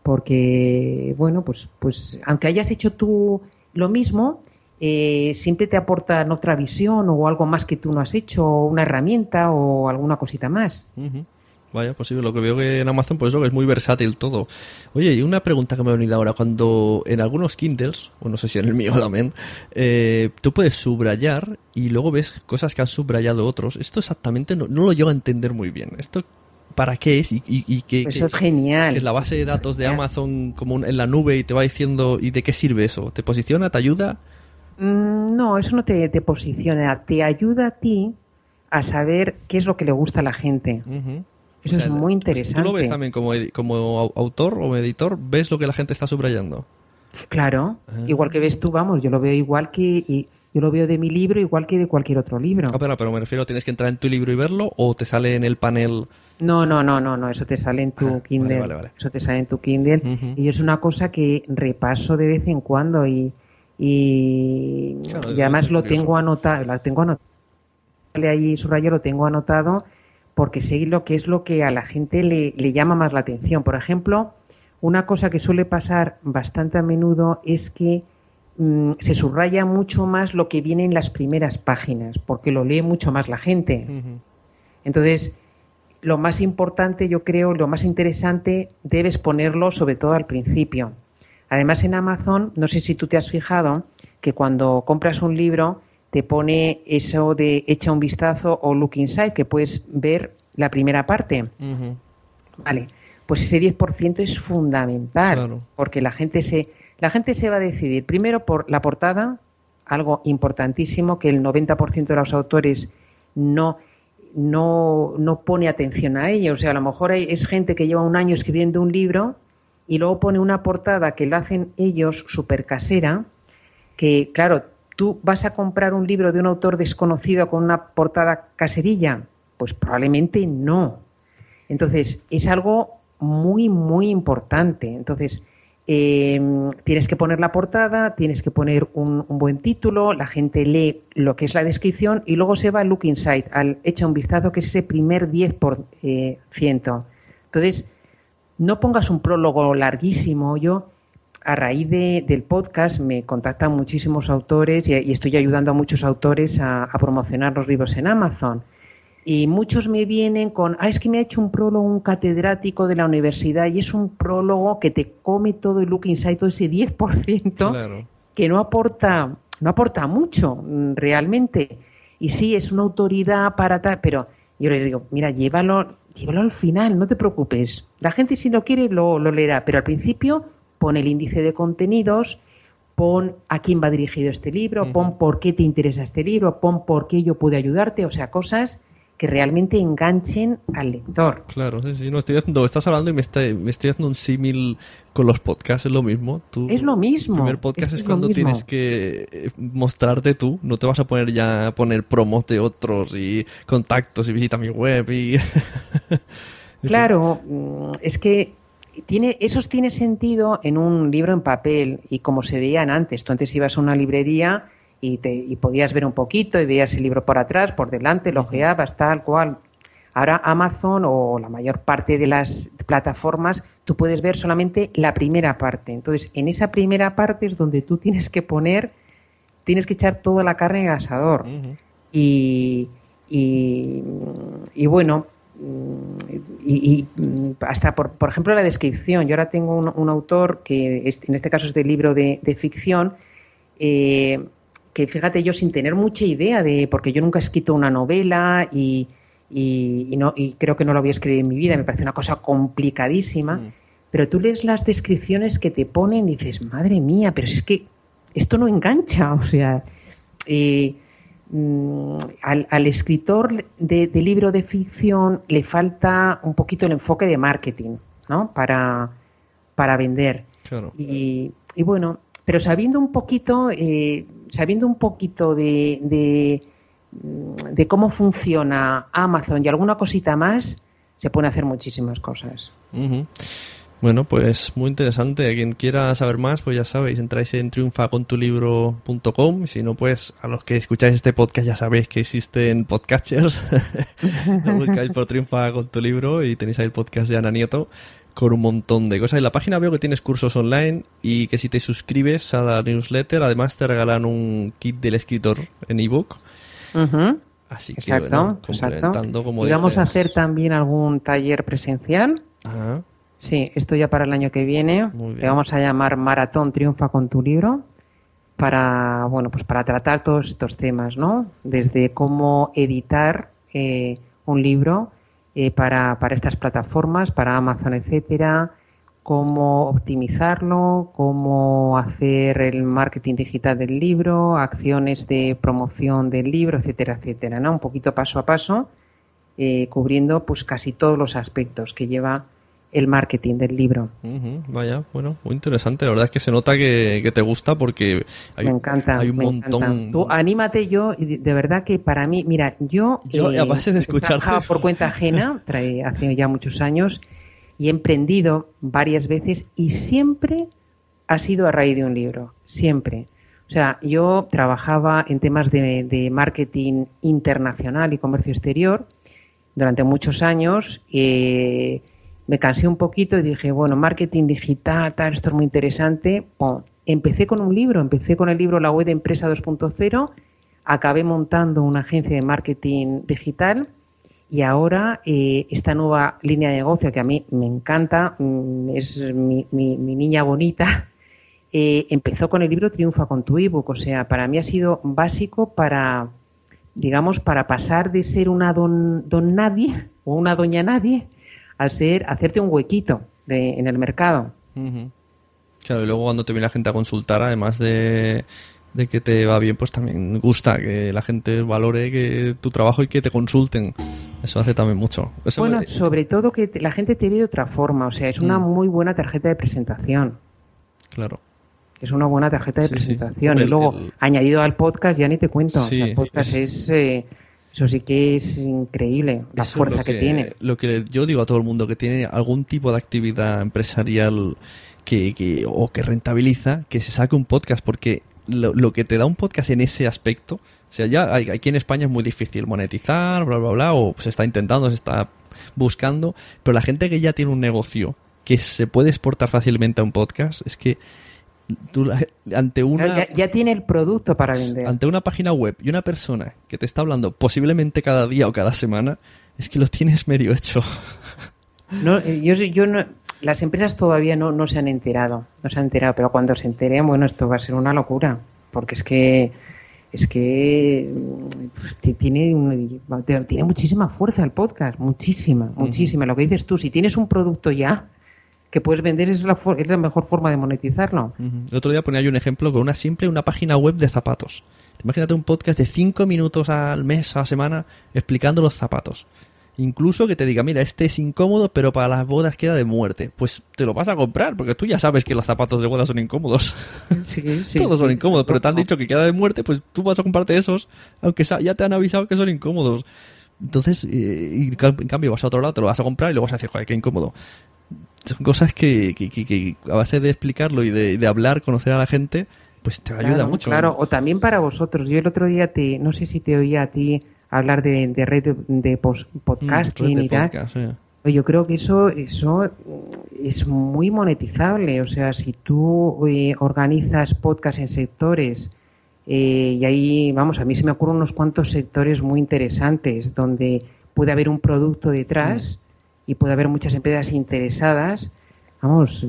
porque bueno, pues, pues aunque hayas hecho tú lo mismo, Eh, siempre te aportan otra visión o algo más que tú no has hecho, o una herramienta o alguna cosita más. Uh-huh. Vaya, pues sí, lo que veo que en Amazon, por eso que es muy versátil todo. Oye, y una pregunta que me ha venido ahora, cuando en algunos Kindles, o no sé si en el mío también, eh, tú puedes subrayar y luego ves cosas que han subrayado otros. Esto exactamente no, no lo llego a entender muy bien. Esto... ¿Para qué es? Y, y, y que, eso es genial. Que es la base de datos de Amazon como en la nube y te va diciendo, ¿y de qué sirve eso? ¿Te posiciona? ¿Te ayuda? No, eso no te, te posiciona, te ayuda a ti a saber qué es lo que le gusta a la gente. Uh-huh. Eso o sea, es muy interesante. ¿Tú lo ves también como, ed- como autor o editor? ¿Ves lo que la gente está subrayando? Claro, uh-huh. Igual que ves tú, vamos, yo lo veo igual que... Y, yo lo veo de mi libro igual que de cualquier otro libro. Ah, pero, pero me refiero, ¿tienes que entrar en tu libro y verlo o te sale en el panel...? No, no, no, no, no. Eso te sale en tu ah, Kindle. Vale, vale, vale. Eso te sale en tu Kindle. Uh-huh. Y es una cosa que repaso de vez en cuando y... Y, claro, y además lo tengo anotado, lo tengo anotado, ahí subrayo, lo tengo anotado porque sé lo que es lo que a la gente le, le llama más la atención. Por ejemplo, una cosa que suele pasar bastante a menudo es que mmm, se subraya mucho más lo que viene en las primeras páginas porque lo lee mucho más la gente. Uh-huh. Entonces, lo más importante, yo creo, lo más interesante debes ponerlo sobre todo al principio. Además, en Amazon, no sé si tú te has fijado que cuando compras un libro te pone eso de echa un vistazo o look inside, que puedes ver la primera parte. Uh-huh. Vale, pues ese diez por ciento es fundamental, claro. Porque la gente se la gente se va a decidir primero por la portada, algo importantísimo que el noventa por ciento de los autores no no no pone atención a ello. O sea, a lo mejor hay, es gente que lleva un año escribiendo un libro y luego pone una portada que lo hacen ellos súper casera, que claro, tú vas a comprar un libro de un autor desconocido con una portada caserilla, pues probablemente no. Entonces, es algo muy, muy importante. Entonces, eh, tienes que poner la portada, tienes que poner un, un buen título, la gente lee lo que es la descripción y luego se va al look inside, al echa un vistazo, que es ese primer diez por ciento. Eh, ciento. Entonces, no pongas un prólogo larguísimo. Yo, a raíz de, del podcast, me contactan muchísimos autores y, y estoy ayudando a muchos autores a, a promocionar los libros en Amazon. Y muchos me vienen con, ah, es que me ha hecho un prólogo un catedrático de la universidad y es un prólogo que te come todo el look inside, todo ese diez por ciento, claro, que no aporta, no aporta mucho realmente. Y sí, es una autoridad para tal, pero yo les digo, mira, llévalo... Llévalo al final, no te preocupes. La gente, si lo quiere, lo, lo leerá. Pero al principio, pon el índice de contenidos, pon a quién va dirigido este libro, uh-huh, pon por qué te interesa este libro, pon por qué yo puedo ayudarte. O sea, cosas que realmente enganchen al lector. Claro, sí, sí. No, estoy haciendo, estás hablando y me, está, me estoy haciendo un símil con los podcasts. Es lo mismo. Tú, es lo mismo. El primer podcast es, es cuando tienes que mostrarte tú. No te vas a poner ya a poner promos de otros y contactos y visita mi web. Y... Claro, es que tiene, eso tiene sentido en un libro en papel y como se veían antes. Tú antes ibas a una librería... Y, te, y podías ver un poquito y veías el libro por atrás, por delante, lo ojeabas, tal cual. Ahora Amazon o la mayor parte de las plataformas, tú puedes ver solamente la primera parte. Entonces, en esa primera parte es donde tú tienes que poner, tienes que echar toda la carne en el asador. Uh-huh. Y, y, y bueno, y, y hasta por, por ejemplo la descripción. Yo ahora tengo un, un autor que es, en este caso es de libro de, de ficción, eh, que fíjate, yo sin tener mucha idea de, porque yo nunca he escrito una novela y, y, y, no, y creo que no lo voy a escribir en mi vida, me parece una cosa complicadísima, mm. pero tú lees las descripciones que te ponen y dices, madre mía, pero si es que esto no engancha, o sea, eh, mm, al, al escritor de, de libro de ficción le falta un poquito el enfoque de marketing, ¿no? Para, para vender. Claro. Y, y bueno, pero sabiendo un poquito, eh, sabiendo un poquito de, de, de cómo funciona Amazon y alguna cosita más, se pueden hacer muchísimas cosas. Uh-huh. Bueno, pues muy interesante. Quien quiera saber más, pues ya sabéis, entráis en triunfa con tu libro punto com. Si no, pues a los que escucháis este podcast ya sabéis que existen podcatchers. Lo buscáis por Triunfa con tu libro y tenéis ahí el podcast de Ana Nieto con un montón de cosas. En la página veo que tienes cursos online y que si te suscribes a la newsletter, además te regalan un kit del escritor en ebook. Uh-huh. Así que exacto, bueno, complementando, exacto. Como y dices... vamos a hacer también algún taller presencial. Ajá. Sí, esto ya para el año que viene, le vamos a llamar Maratón Triunfa con tu libro, para, bueno, pues para tratar todos estos temas, ¿no? Desde cómo editar eh, un libro eh, para, para estas plataformas, para Amazon, etcétera, cómo optimizarlo, cómo hacer el marketing digital del libro, acciones de promoción del libro, etcétera, etcétera, ¿no? Un poquito paso a paso, eh, cubriendo pues casi todos los aspectos que lleva el marketing del libro. Uh-huh, vaya, bueno, muy interesante. La verdad es que se nota que, que te gusta porque hay, me encanta, hay un me montón. Encanta. Tú anímate, yo, de verdad que para mí, mira, yo, yo eh, a base de escucharte... trabajaba por cuenta ajena trae, hace ya muchos años y he emprendido varias veces y siempre ha sido a raíz de un libro, siempre. O sea, yo trabajaba en temas de, de marketing internacional y comercio exterior durante muchos años. Eh, Me cansé un poquito y dije, bueno, marketing digital, tal, esto es muy interesante. Bueno, empecé con un libro, empecé con el libro La web de empresa dos punto cero, acabé montando una agencia de marketing digital y ahora eh, esta nueva línea de negocio que a mí me encanta, es mi, mi, mi niña bonita, eh, empezó con el libro Triunfa con tu ebook. O sea, para mí ha sido básico para, digamos, para pasar de ser una don, don nadie o una doña nadie al ser hacerte un huequito de, en el mercado. Uh-huh. Claro, y luego cuando te viene la gente a consultar, además de, de que te va bien, pues también gusta que la gente valore que tu trabajo y que te consulten. Eso hace también mucho. Eso bueno, me... sobre todo que la gente te ve de otra forma. O sea, es una mm. muy buena tarjeta de presentación. Claro. Es una buena tarjeta de sí, presentación. Sí. El, y luego, el... añadido al podcast, ya ni te cuento. Sí, el podcast es... es eh, eso sí que es increíble, la Eso fuerza que, que tiene. Lo que yo digo a todo el mundo que tiene algún tipo de actividad empresarial que, que o que rentabiliza, que se saque un podcast, porque lo, lo que te da un podcast en ese aspecto, o sea, ya hay, aquí en España es muy difícil monetizar, bla, bla, bla, o se está intentando, se está buscando, pero la gente que ya tiene un negocio que se puede exportar fácilmente a un podcast, es que Tú, ante una, ya, ya tiene el producto para vender. Ante una página web y una persona que te está hablando posiblemente cada día o cada semana, es que lo tienes medio hecho. No, yo, yo no, las empresas todavía no, no se han enterado, no se han enterado, pero cuando se enteren, bueno, esto va a ser una locura, porque es que es que tiene tiene muchísima fuerza el podcast, muchísima, muchísima. Uh-huh. Lo que dices tú, si tienes un producto ya que puedes vender, es la, for- es la mejor forma de monetizarlo. Uh-huh. El otro día ponía yo un ejemplo con una simple una página web de zapatos. Imagínate un podcast de cinco minutos al mes, a la semana, explicando los zapatos. Incluso que te diga, mira, este es incómodo, pero para las bodas queda de muerte. Pues te lo vas a comprar, porque tú ya sabes que los zapatos de boda son incómodos. Sí, sí. Todos sí, son incómodos, sí, pero te han dicho que queda de muerte, pues tú vas a comprarte esos, aunque ya te han avisado que son incómodos. Entonces, eh, y en cambio vas a otro lado, te lo vas a comprar y luego vas a decir, joder, qué incómodo. Son cosas que, que, que, que a base de explicarlo y de, de hablar, conocer a la gente, pues te claro, ayuda mucho. Claro, o también para vosotros. Yo el otro día, te no sé si te oía a ti hablar de, de red de post, podcasting mm, red de y podcast, tal. Sí. Yo creo que eso, eso es muy monetizable. O sea, si tú eh, organizas podcast en sectores Eh, y ahí, vamos, a mí se me ocurren unos cuantos sectores muy interesantes donde puede haber un producto detrás y puede haber muchas empresas interesadas. Vamos,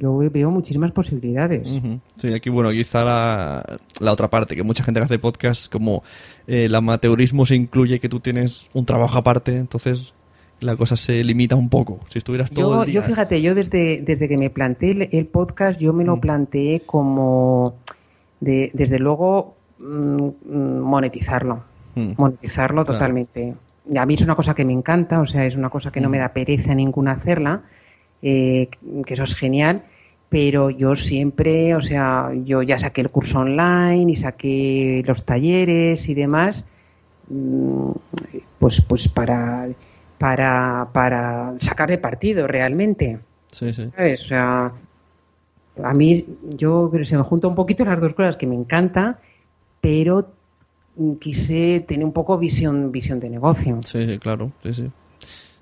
yo veo muchísimas posibilidades. Uh-huh. Sí, aquí, bueno, aquí está la, la otra parte, que mucha gente que hace podcast, como eh, el amateurismo se incluye, que tú tienes un trabajo aparte, entonces la cosa se limita un poco. Si estuvieras todo yo, el día... Yo, fíjate, yo desde, desde que me planteé el, el podcast, yo me lo uh-huh. planteé como, de, desde luego, mmm, monetizarlo. Uh-huh. Monetizarlo claro. totalmente. Y a mí es una cosa que me encanta, o sea, es una cosa que uh-huh. no me da pereza ninguna hacerla. Eh, que eso es genial, pero yo siempre, o sea, yo ya saqué el curso online y saqué los talleres y demás, pues pues para para para sacarle partido realmente. Sí, sí. ¿Sabes? O sea, a mí yo se me junta un poquito las dos cosas, que me encanta, pero quise tener un poco visión visión de negocio. Sí, sí, claro. Sí, sí.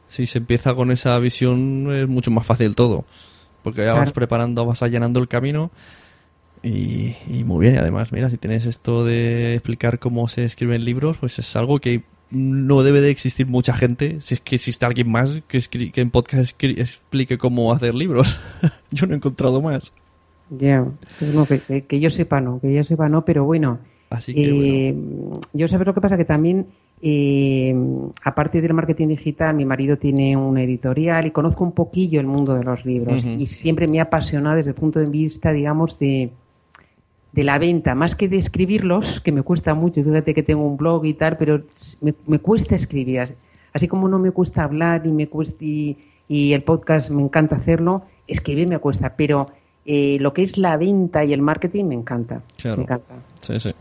Si se empieza con esa visión es mucho más fácil todo, porque ya claro. vas preparando, vas allanando el camino y, y muy bien. Y además, mira, si tienes esto de explicar cómo se escriben libros, pues es algo que no debe de existir mucha gente. Si es que existe alguien más que, escri- que en podcast escri- explique cómo hacer libros. Yo no he encontrado más. Ya, yeah. no, que, que yo sepa no, que yo sepa no, pero bueno. Así que, eh, bueno. Yo sabes lo que pasa, que también... Eh, aparte del marketing digital, mi marido tiene una editorial y conozco un poquillo el mundo de los libros uh-huh. y siempre me ha apasionado desde el punto de vista, digamos, de, de la venta, más que de escribirlos, que me cuesta mucho. Fíjate que tengo un blog y tal, pero me, me cuesta escribir, así como no me cuesta hablar y, me cuesta y, y el podcast me encanta hacerlo, escribir me cuesta, pero eh, lo que es la venta y el marketing me encanta, claro. me encanta. Sí, sí.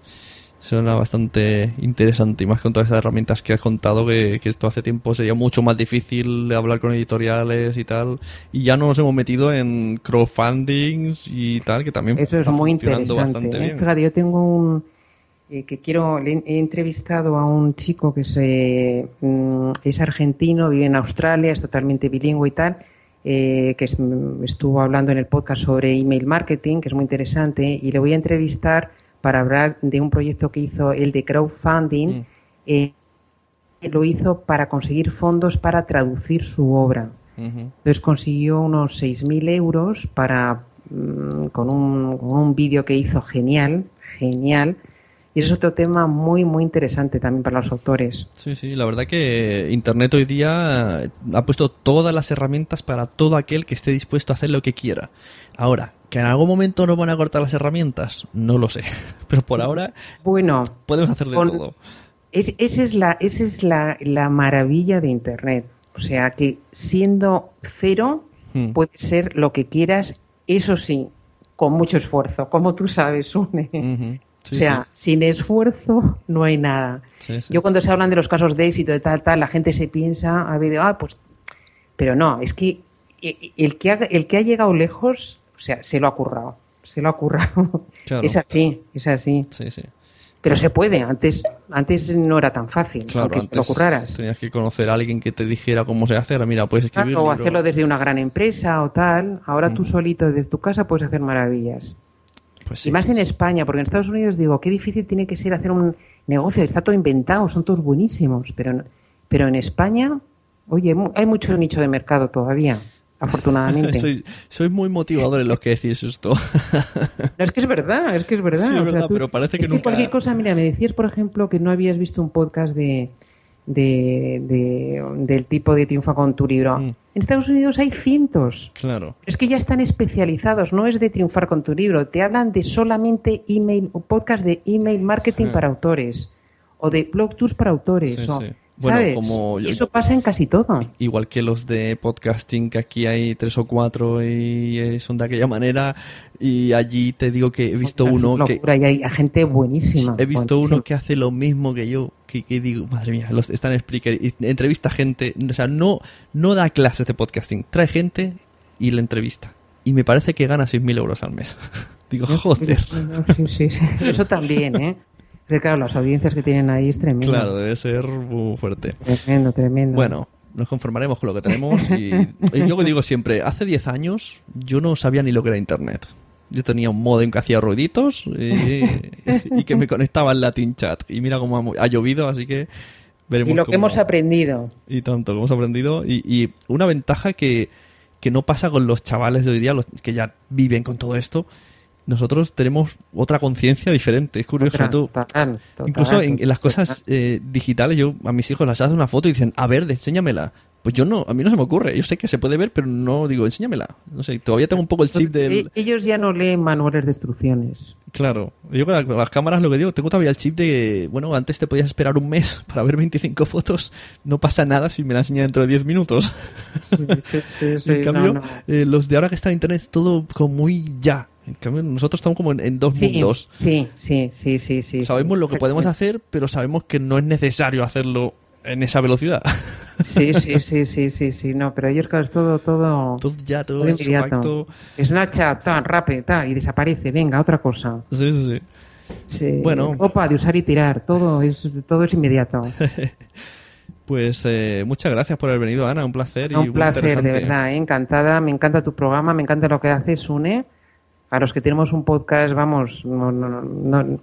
Suena bastante interesante, y más con todas esas herramientas que has contado, que, que esto hace tiempo sería mucho más difícil hablar con editoriales y tal, y ya nos hemos metido en crowdfundings y tal, que también eso está es muy interesante. Bastante bien. Fíjate, yo tengo un eh, que quiero, le he entrevistado a un chico que se, mm, es argentino, vive en Australia, es totalmente bilingüe y tal, eh, que es, estuvo hablando en el podcast sobre email marketing, que es muy interesante, y le voy a entrevistar para hablar de un proyecto que hizo él de crowdfunding, mm. eh, lo hizo para conseguir fondos para traducir su obra. Mm-hmm. Entonces consiguió unos seis mil euros para, mmm, con un, con un vídeo que hizo genial, genial. Y ese es otro tema muy, muy interesante también para los autores. Sí, sí, la verdad que Internet hoy día ha puesto todas las herramientas para todo aquel que esté dispuesto a hacer lo que quiera. Ahora, ¿que en algún momento nos van a cortar las herramientas? No lo sé, pero por ahora bueno, podemos hacer de con, todo. Es, esa es, la, esa es la, la maravilla de Internet. O sea, que siendo cero hmm. puedes ser lo que quieras, eso sí, con mucho esfuerzo, como tú sabes, Sune. Uh-huh. Sí, o sea, sí. sin esfuerzo no hay nada. Sí, sí. Yo cuando se hablan de los casos de éxito de tal, tal, la gente se piensa, a ver, ah, pues... Pero no, es que el que ha, el que ha llegado lejos, o sea, se lo ha currado, se lo ha currado. Claro, es así, claro. es así. Sí, sí. Pero se puede, antes antes no era tan fácil, claro, aunque te lo curraras. Tenías que conocer a alguien que te dijera cómo se hace, ahora mira, puedes escribir... Claro, o hacerlo desde una gran empresa o tal, ahora mm. tú solito desde tu casa puedes hacer maravillas. Pues sí, y más en España, porque en Estados Unidos digo, qué difícil tiene que ser hacer un negocio, está todo inventado, son todos buenísimos, pero, pero en España, oye, hay mucho nicho de mercado todavía, afortunadamente. soy, soy muy motivador en lo que decís esto. No, es que es verdad, es que es verdad. Sí, es verdad, o sea, tú, pero parece que es nunca... que cualquier cosa, mira, me decías, por ejemplo, que no habías visto un podcast de... De, de del tipo de Triunfa con tu libro. Mm. En Estados Unidos hay cientos. Claro. Es que ya están especializados, no es de Triunfar con tu libro, te hablan de solamente email, podcast de email marketing sí. para autores o de blog tours para autores. Sí, o, sí. Bueno, ¿sabes? Como yo, eso pasa en casi todo. Igual que los de podcasting, que aquí hay tres o cuatro y son de aquella manera, y allí te digo que he visto uno una locura, que... Y hay gente buenísima. He visto buenísima. Uno que hace lo mismo que yo, que, que digo, madre mía, los, están en Spreaker, y entrevista gente, o sea, no, no da clases de podcasting, trae gente y la entrevista. Y me parece que gana seis mil euros al mes. Digo, joder. Sí, sí, sí. Eso también, ¿eh? Porque claro, las audiencias que tienen ahí es tremendo. Claro, debe ser muy fuerte. Tremendo, tremendo. Bueno, nos conformaremos con lo que tenemos. Y, y yo digo siempre, hace diez años yo no sabía ni lo que era Internet. Yo tenía un modem que hacía ruiditos y, y que me conectaba al Latin Chat. Y mira cómo ha, ha llovido, así que veremos. Y lo cómo, que hemos aprendido. Y tanto, lo hemos aprendido. Y, y una ventaja que, que no pasa con los chavales de hoy día, los que ya viven con todo esto. Nosotros tenemos otra conciencia diferente. Es curioso. Otra, tú, total, total, incluso total, en, en las cosas eh, digitales, yo a mis hijos les hago una foto y dicen, a ver, enséñamela. Pues yo no, a mí no se me ocurre. Yo sé que se puede ver, pero no digo, enséñamela. No sé, todavía tengo un poco el chip del... Ellos ya no leen manuales de instrucciones. Claro. Yo con las, con las cámaras lo que digo, tengo todavía el chip de... Bueno, antes te podías esperar un mes para ver veinticinco fotos. No pasa nada si me la enseña dentro de diez minutos. Sí, sí, sí. sí en cambio, no, no. Eh, los de ahora que están en internet, todo como muy ya. En cambio, nosotros estamos como en, en dos sí, mundos. Sí, sí, sí, sí, sí. Sabemos sí, lo que podemos hacer, pero sabemos que no es necesario hacerlo en esa velocidad. Sí, sí, sí, sí, sí, sí, no, pero ayer claro, es todo, todo... Todo ya, todo inmediato. Snapchat, tan, rápido, tal, y desaparece, venga, otra cosa. Sí, sí, sí. Sí. Bueno. Opa, de usar y tirar, todo es, todo es inmediato. Pues eh, muchas gracias por haber venido, Ana, un placer. Y un placer, de verdad, ¿eh? Encantada, me encanta tu programa, me encanta lo que haces, Sune. A los que tenemos un podcast, vamos, no, no, no, no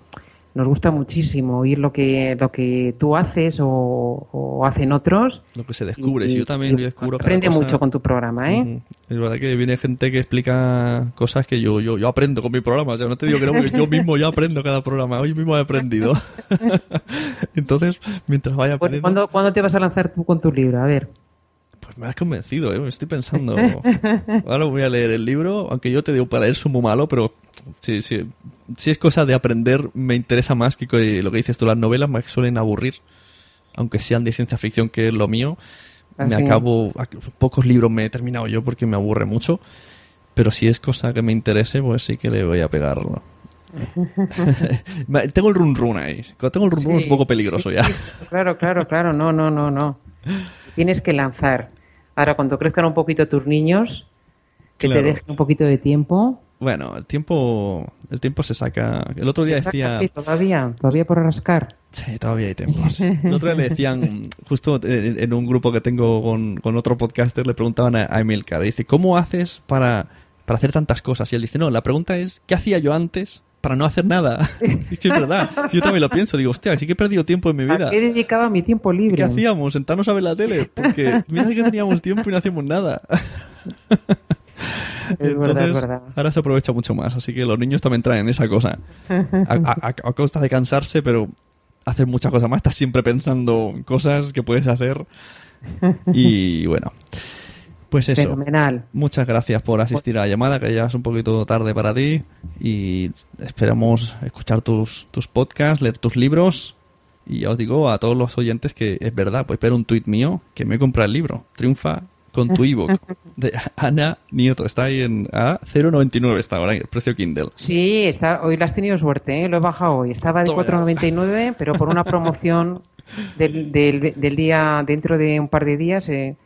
nos gusta muchísimo oír lo que lo que tú haces o, o hacen otros. Lo que se descubre, y, yo también lo descubro. Aprende mucho con tu programa, ¿eh? Uh-huh. Es verdad que viene gente que explica cosas que yo yo yo aprendo con mi programa. O sea, no te digo que no, yo mismo yo aprendo cada programa. Hoy mismo he aprendido. Entonces, mientras vaya aprendiendo... ¿Cuándo, ¿Cuándo te vas a lanzar tú con tu libro? A ver... Pues me has convencido, ¿eh? Me estoy pensando. Ahora voy a leer el libro, aunque yo te digo para leer es muy malo, pero si, si, si es cosa de aprender, me interesa más que lo que dices tú. Las novelas me suelen aburrir, aunque sean de ciencia ficción, que es lo mío. Ah, me sí. acabo, pocos libros me he terminado yo porque me aburre mucho, pero si es cosa que me interese, pues sí que le voy a pegar, ¿no? Tengo el run run ahí. Cuando tengo el run run sí, es un poco peligroso sí, ya. Sí. Claro, claro, claro. No, no, no, no. Tienes que lanzar. Ahora, cuando crezcan un poquito tus niños, que claro. te dejen un poquito de tiempo. Bueno, el tiempo, el tiempo se saca. El otro día decía... Sí, todavía, todavía por rascar. Sí, todavía hay tiempo. Sí. El otro día le decían, justo en un grupo que tengo con, con otro podcaster, le preguntaban a, a Milcar, y dice, ¿cómo haces para, para hacer tantas cosas? Y él dice, no, la pregunta es, ¿qué hacía yo antes para no hacer nada? Es que es verdad. Yo también lo pienso. Digo, hostia, sí que he perdido tiempo en mi vida. ¿A qué dedicaba mi tiempo libre? ¿Qué hacíamos? ¿Sentarnos a ver la tele? Porque mira que teníamos tiempo y no hacemos nada. Es Entonces, verdad, es verdad. Ahora se aprovecha mucho más. Así que los niños también traen esa cosa. A, a, a costa de cansarse, pero haces muchas cosas más. Estás siempre pensando cosas que puedes hacer. Y bueno... Pues eso. Fenomenal. Muchas gracias por asistir a la llamada, que ya es un poquito tarde para ti. Y esperamos escuchar tus, tus podcasts, leer tus libros. Y ya os digo a todos los oyentes que es verdad, pues espero un tuit mío que me compra el libro. Triunfa con tu ebook de Ana Nieto. Está ahí en a cero noventa y nueve está ahora el precio Kindle. Sí, está, hoy lo has tenido suerte, ¿eh? Lo he bajado hoy. Estaba de cuatro noventa y nueve, pero por una promoción del, del, del día dentro de un par de días... Eh,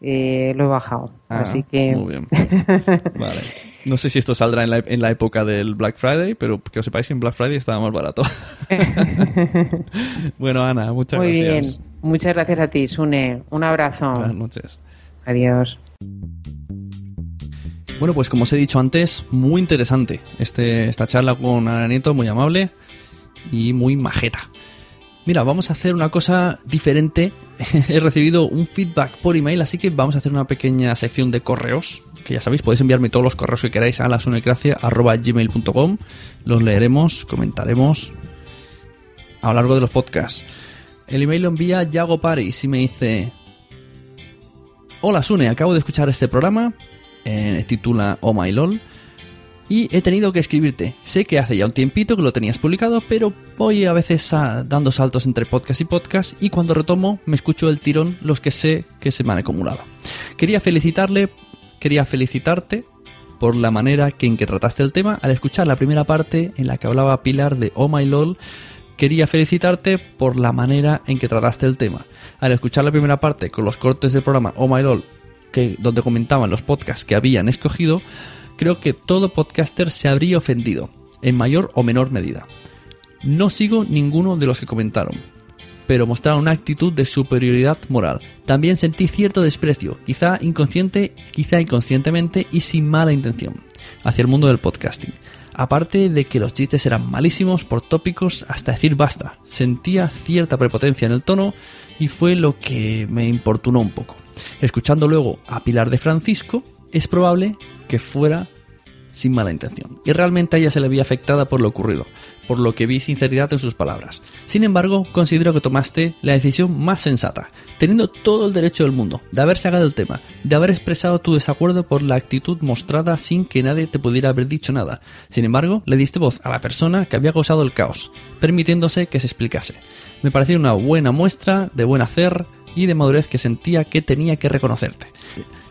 Eh, lo he bajado, ah, así que muy bien. Vale. No sé si esto saldrá en la, en la época del Black Friday, pero que os sepáis que en Black Friday estaba más barato. Bueno, Ana, muchas muy gracias. Muy bien, muchas gracias a ti, Sune. Un abrazo. Buenas noches. Adiós. Bueno, pues como os he dicho antes, muy interesante este, esta charla con Ana Nieto, muy amable y muy majeta. Mira, vamos a hacer una cosa diferente. He recibido un feedback por email, así que vamos a hacer una pequeña sección de correos, que ya sabéis, podéis enviarme todos los correos que queráis a lasunecracia arroba gmail punto com. Los leeremos, comentaremos a lo largo de los podcasts. El email lo envía Yago París y me dice: Hola Sune, acabo de escuchar este programa, eh, titula Oh My Lol, y he tenido que escribirte. Sé que hace ya un tiempito que lo tenías publicado, pero voy a veces a, dando saltos entre podcast y podcast, y cuando retomo me escucho el tirón los que sé que se me han acumulado. Quería felicitarle, quería felicitarte por la manera que en que trataste el tema al escuchar la primera parte en la que hablaba Pilar de Oh My Lol. Quería felicitarte por la manera en que trataste el tema al escuchar la primera parte con los cortes del programa Oh My Lol, que, donde comentaban los podcasts que habían escogido. Creo que todo podcaster se habría ofendido, en mayor o menor medida. No sigo ninguno de los que comentaron. pero mostraron una actitud de superioridad moral. También sentí cierto desprecio, quizá inconsciente, quizá inconscientemente y sin mala intención, hacia el mundo del podcasting. Aparte de que los chistes eran malísimos por tópicos hasta decir basta, sentía cierta prepotencia en el tono y fue lo que me importunó un poco. Escuchando luego a Pilar de Francisco, es probable que fuera sin mala intención, y realmente a ella se le veía afectada por lo ocurrido, por lo que vi sinceridad en sus palabras. Sin embargo, considero que tomaste la decisión más sensata, teniendo todo el derecho del mundo, de haber sacado el tema, de haber expresado tu desacuerdo por la actitud mostrada sin que nadie te pudiera haber dicho nada. Sin embargo, le diste voz a la persona que había causado el caos, permitiéndose que se explicase. Me pareció una buena muestra de buen hacer y de madurez que sentía que tenía que reconocerte.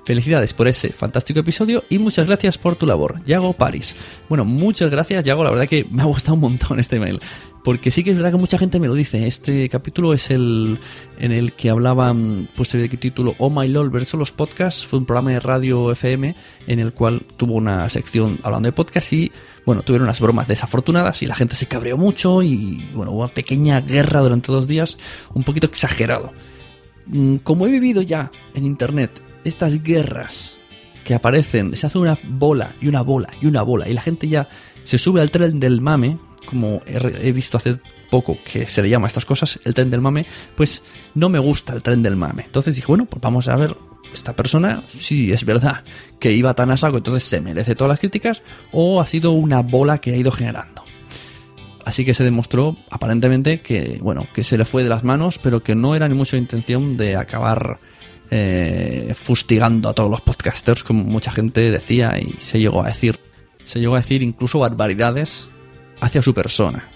Felicidades por ese fantástico episodio y muchas gracias por tu labor, Yago París. Bueno, muchas gracias, Yago, la verdad que me ha gustado un montón este email, porque sí que es verdad que mucha gente me lo dice. Este capítulo es el en el que hablaban, pues el título Oh My Lol versus los podcasts, fue un programa de radio F M en el cual tuvo una sección hablando de podcasts y, bueno, tuvieron unas bromas desafortunadas y la gente se cabreó mucho y, bueno, hubo una pequeña guerra durante dos días, un poquito exagerado. Como he vivido ya en internet estas guerras que aparecen, se hace una bola y una bola y una bola y la gente ya se sube al tren del mame, como he visto hace poco que se le llama a estas cosas, el tren del mame, pues no me gusta el tren del mame. Entonces dije, bueno, pues vamos a ver, esta persona sí es verdad que iba tan a saco, entonces se merece todas las críticas, o ha sido una bola que ha ido generando. Así que se demostró aparentemente que, bueno, que se le fue de las manos, pero que no era ni mucho intención de acabar eh, fustigando a todos los podcasters, como mucha gente decía, y se llegó a decir, se llegó a decir incluso barbaridades hacia su persona.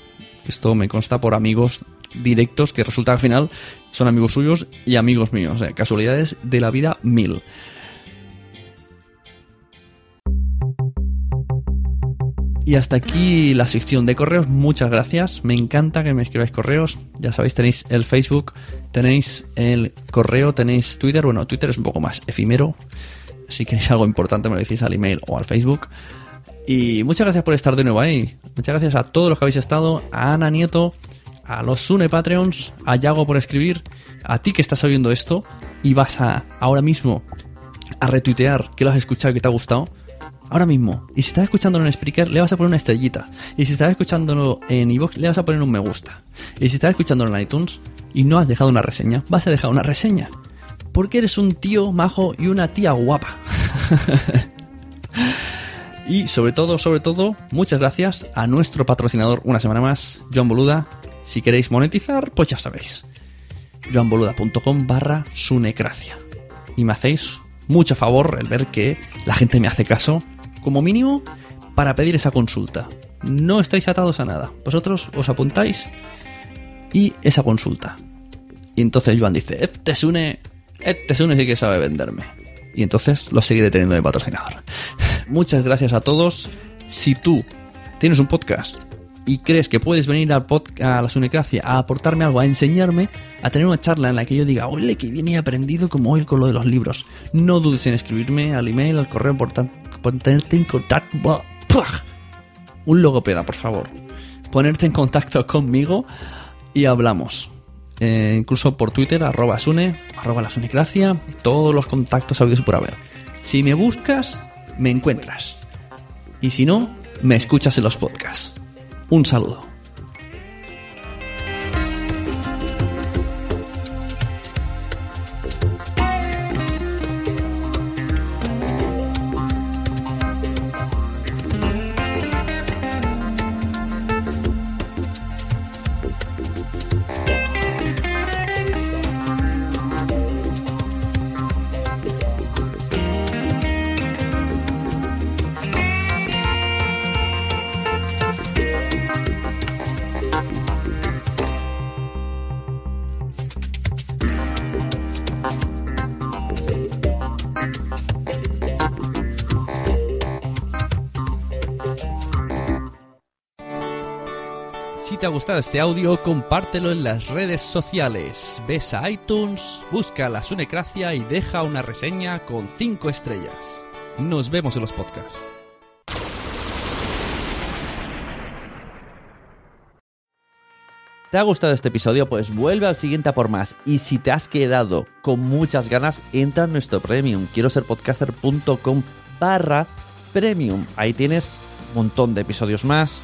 Esto me consta por amigos directos que resulta que al final son amigos suyos y amigos míos, eh, casualidades de la vida mil. Y hasta aquí la sección de correos. Muchas gracias. Me encanta que me escribáis correos. Ya sabéis, tenéis el Facebook, tenéis el correo, tenéis Twitter. Bueno, Twitter es un poco más efímero. Si queréis algo importante me lo decís al email o al Facebook. Y muchas gracias por estar de nuevo ahí. Muchas gracias a todos los que habéis estado. A Ana Nieto, a los Sune Patreons, a Yago por escribir, a ti que estás oyendo esto y vas a ahora mismo a retuitear que lo has escuchado y que te ha gustado. Ahora mismo, y si estás escuchándolo en Spreaker, le vas a poner una estrellita. Y si estás escuchándolo en iVoox, le vas a poner un me gusta. Y si estás escuchándolo en iTunes y no has dejado una reseña, vas a dejar una reseña. Porque eres un tío majo y una tía guapa. Y sobre todo, sobre todo, muchas gracias a nuestro patrocinador una semana más, Joan Boluda. Si queréis monetizar, pues ya sabéis. joanboluda.com barra Sunecracia. Y me hacéis mucho favor el ver que la gente me hace caso, como mínimo, para pedir esa consulta. No estáis atados a nada. Vosotros os apuntáis y esa consulta. Y entonces Joan dice, este Sune, este Sune sí que sabe venderme. Y entonces lo seguiré teniendo de patrocinador. Muchas gracias a todos. Si tú tienes un podcast y crees que puedes venir al pod- a la Sunecracia a aportarme algo, a enseñarme, a tener una charla en la que yo diga, ole, que bien he aprendido como hoy con lo de los libros, no dudes en escribirme al email, al correo, por, tan- por tenerte en contacto. ¡Buah! ¡Puah! Un logopeda, por favor, ponerte en contacto conmigo y hablamos. Eh, incluso por Twitter, arroba Sune, arroba la Sunecracia, todos los contactos habidos por haber. Si me buscas, me encuentras. Y si no, me escuchas en los podcasts. Un saludo. Si te ha gustado este audio, compártelo en las redes sociales. Ves a iTunes, busca la Sunecracia y deja una reseña con cinco estrellas. Nos vemos en los podcasts. ¿Te ha gustado este episodio? Pues vuelve al siguiente a por más. Y si te has quedado con muchas ganas, entra en nuestro Premium. Quiero ser podcaster punto com barra Premium. Ahí tienes un montón de episodios más,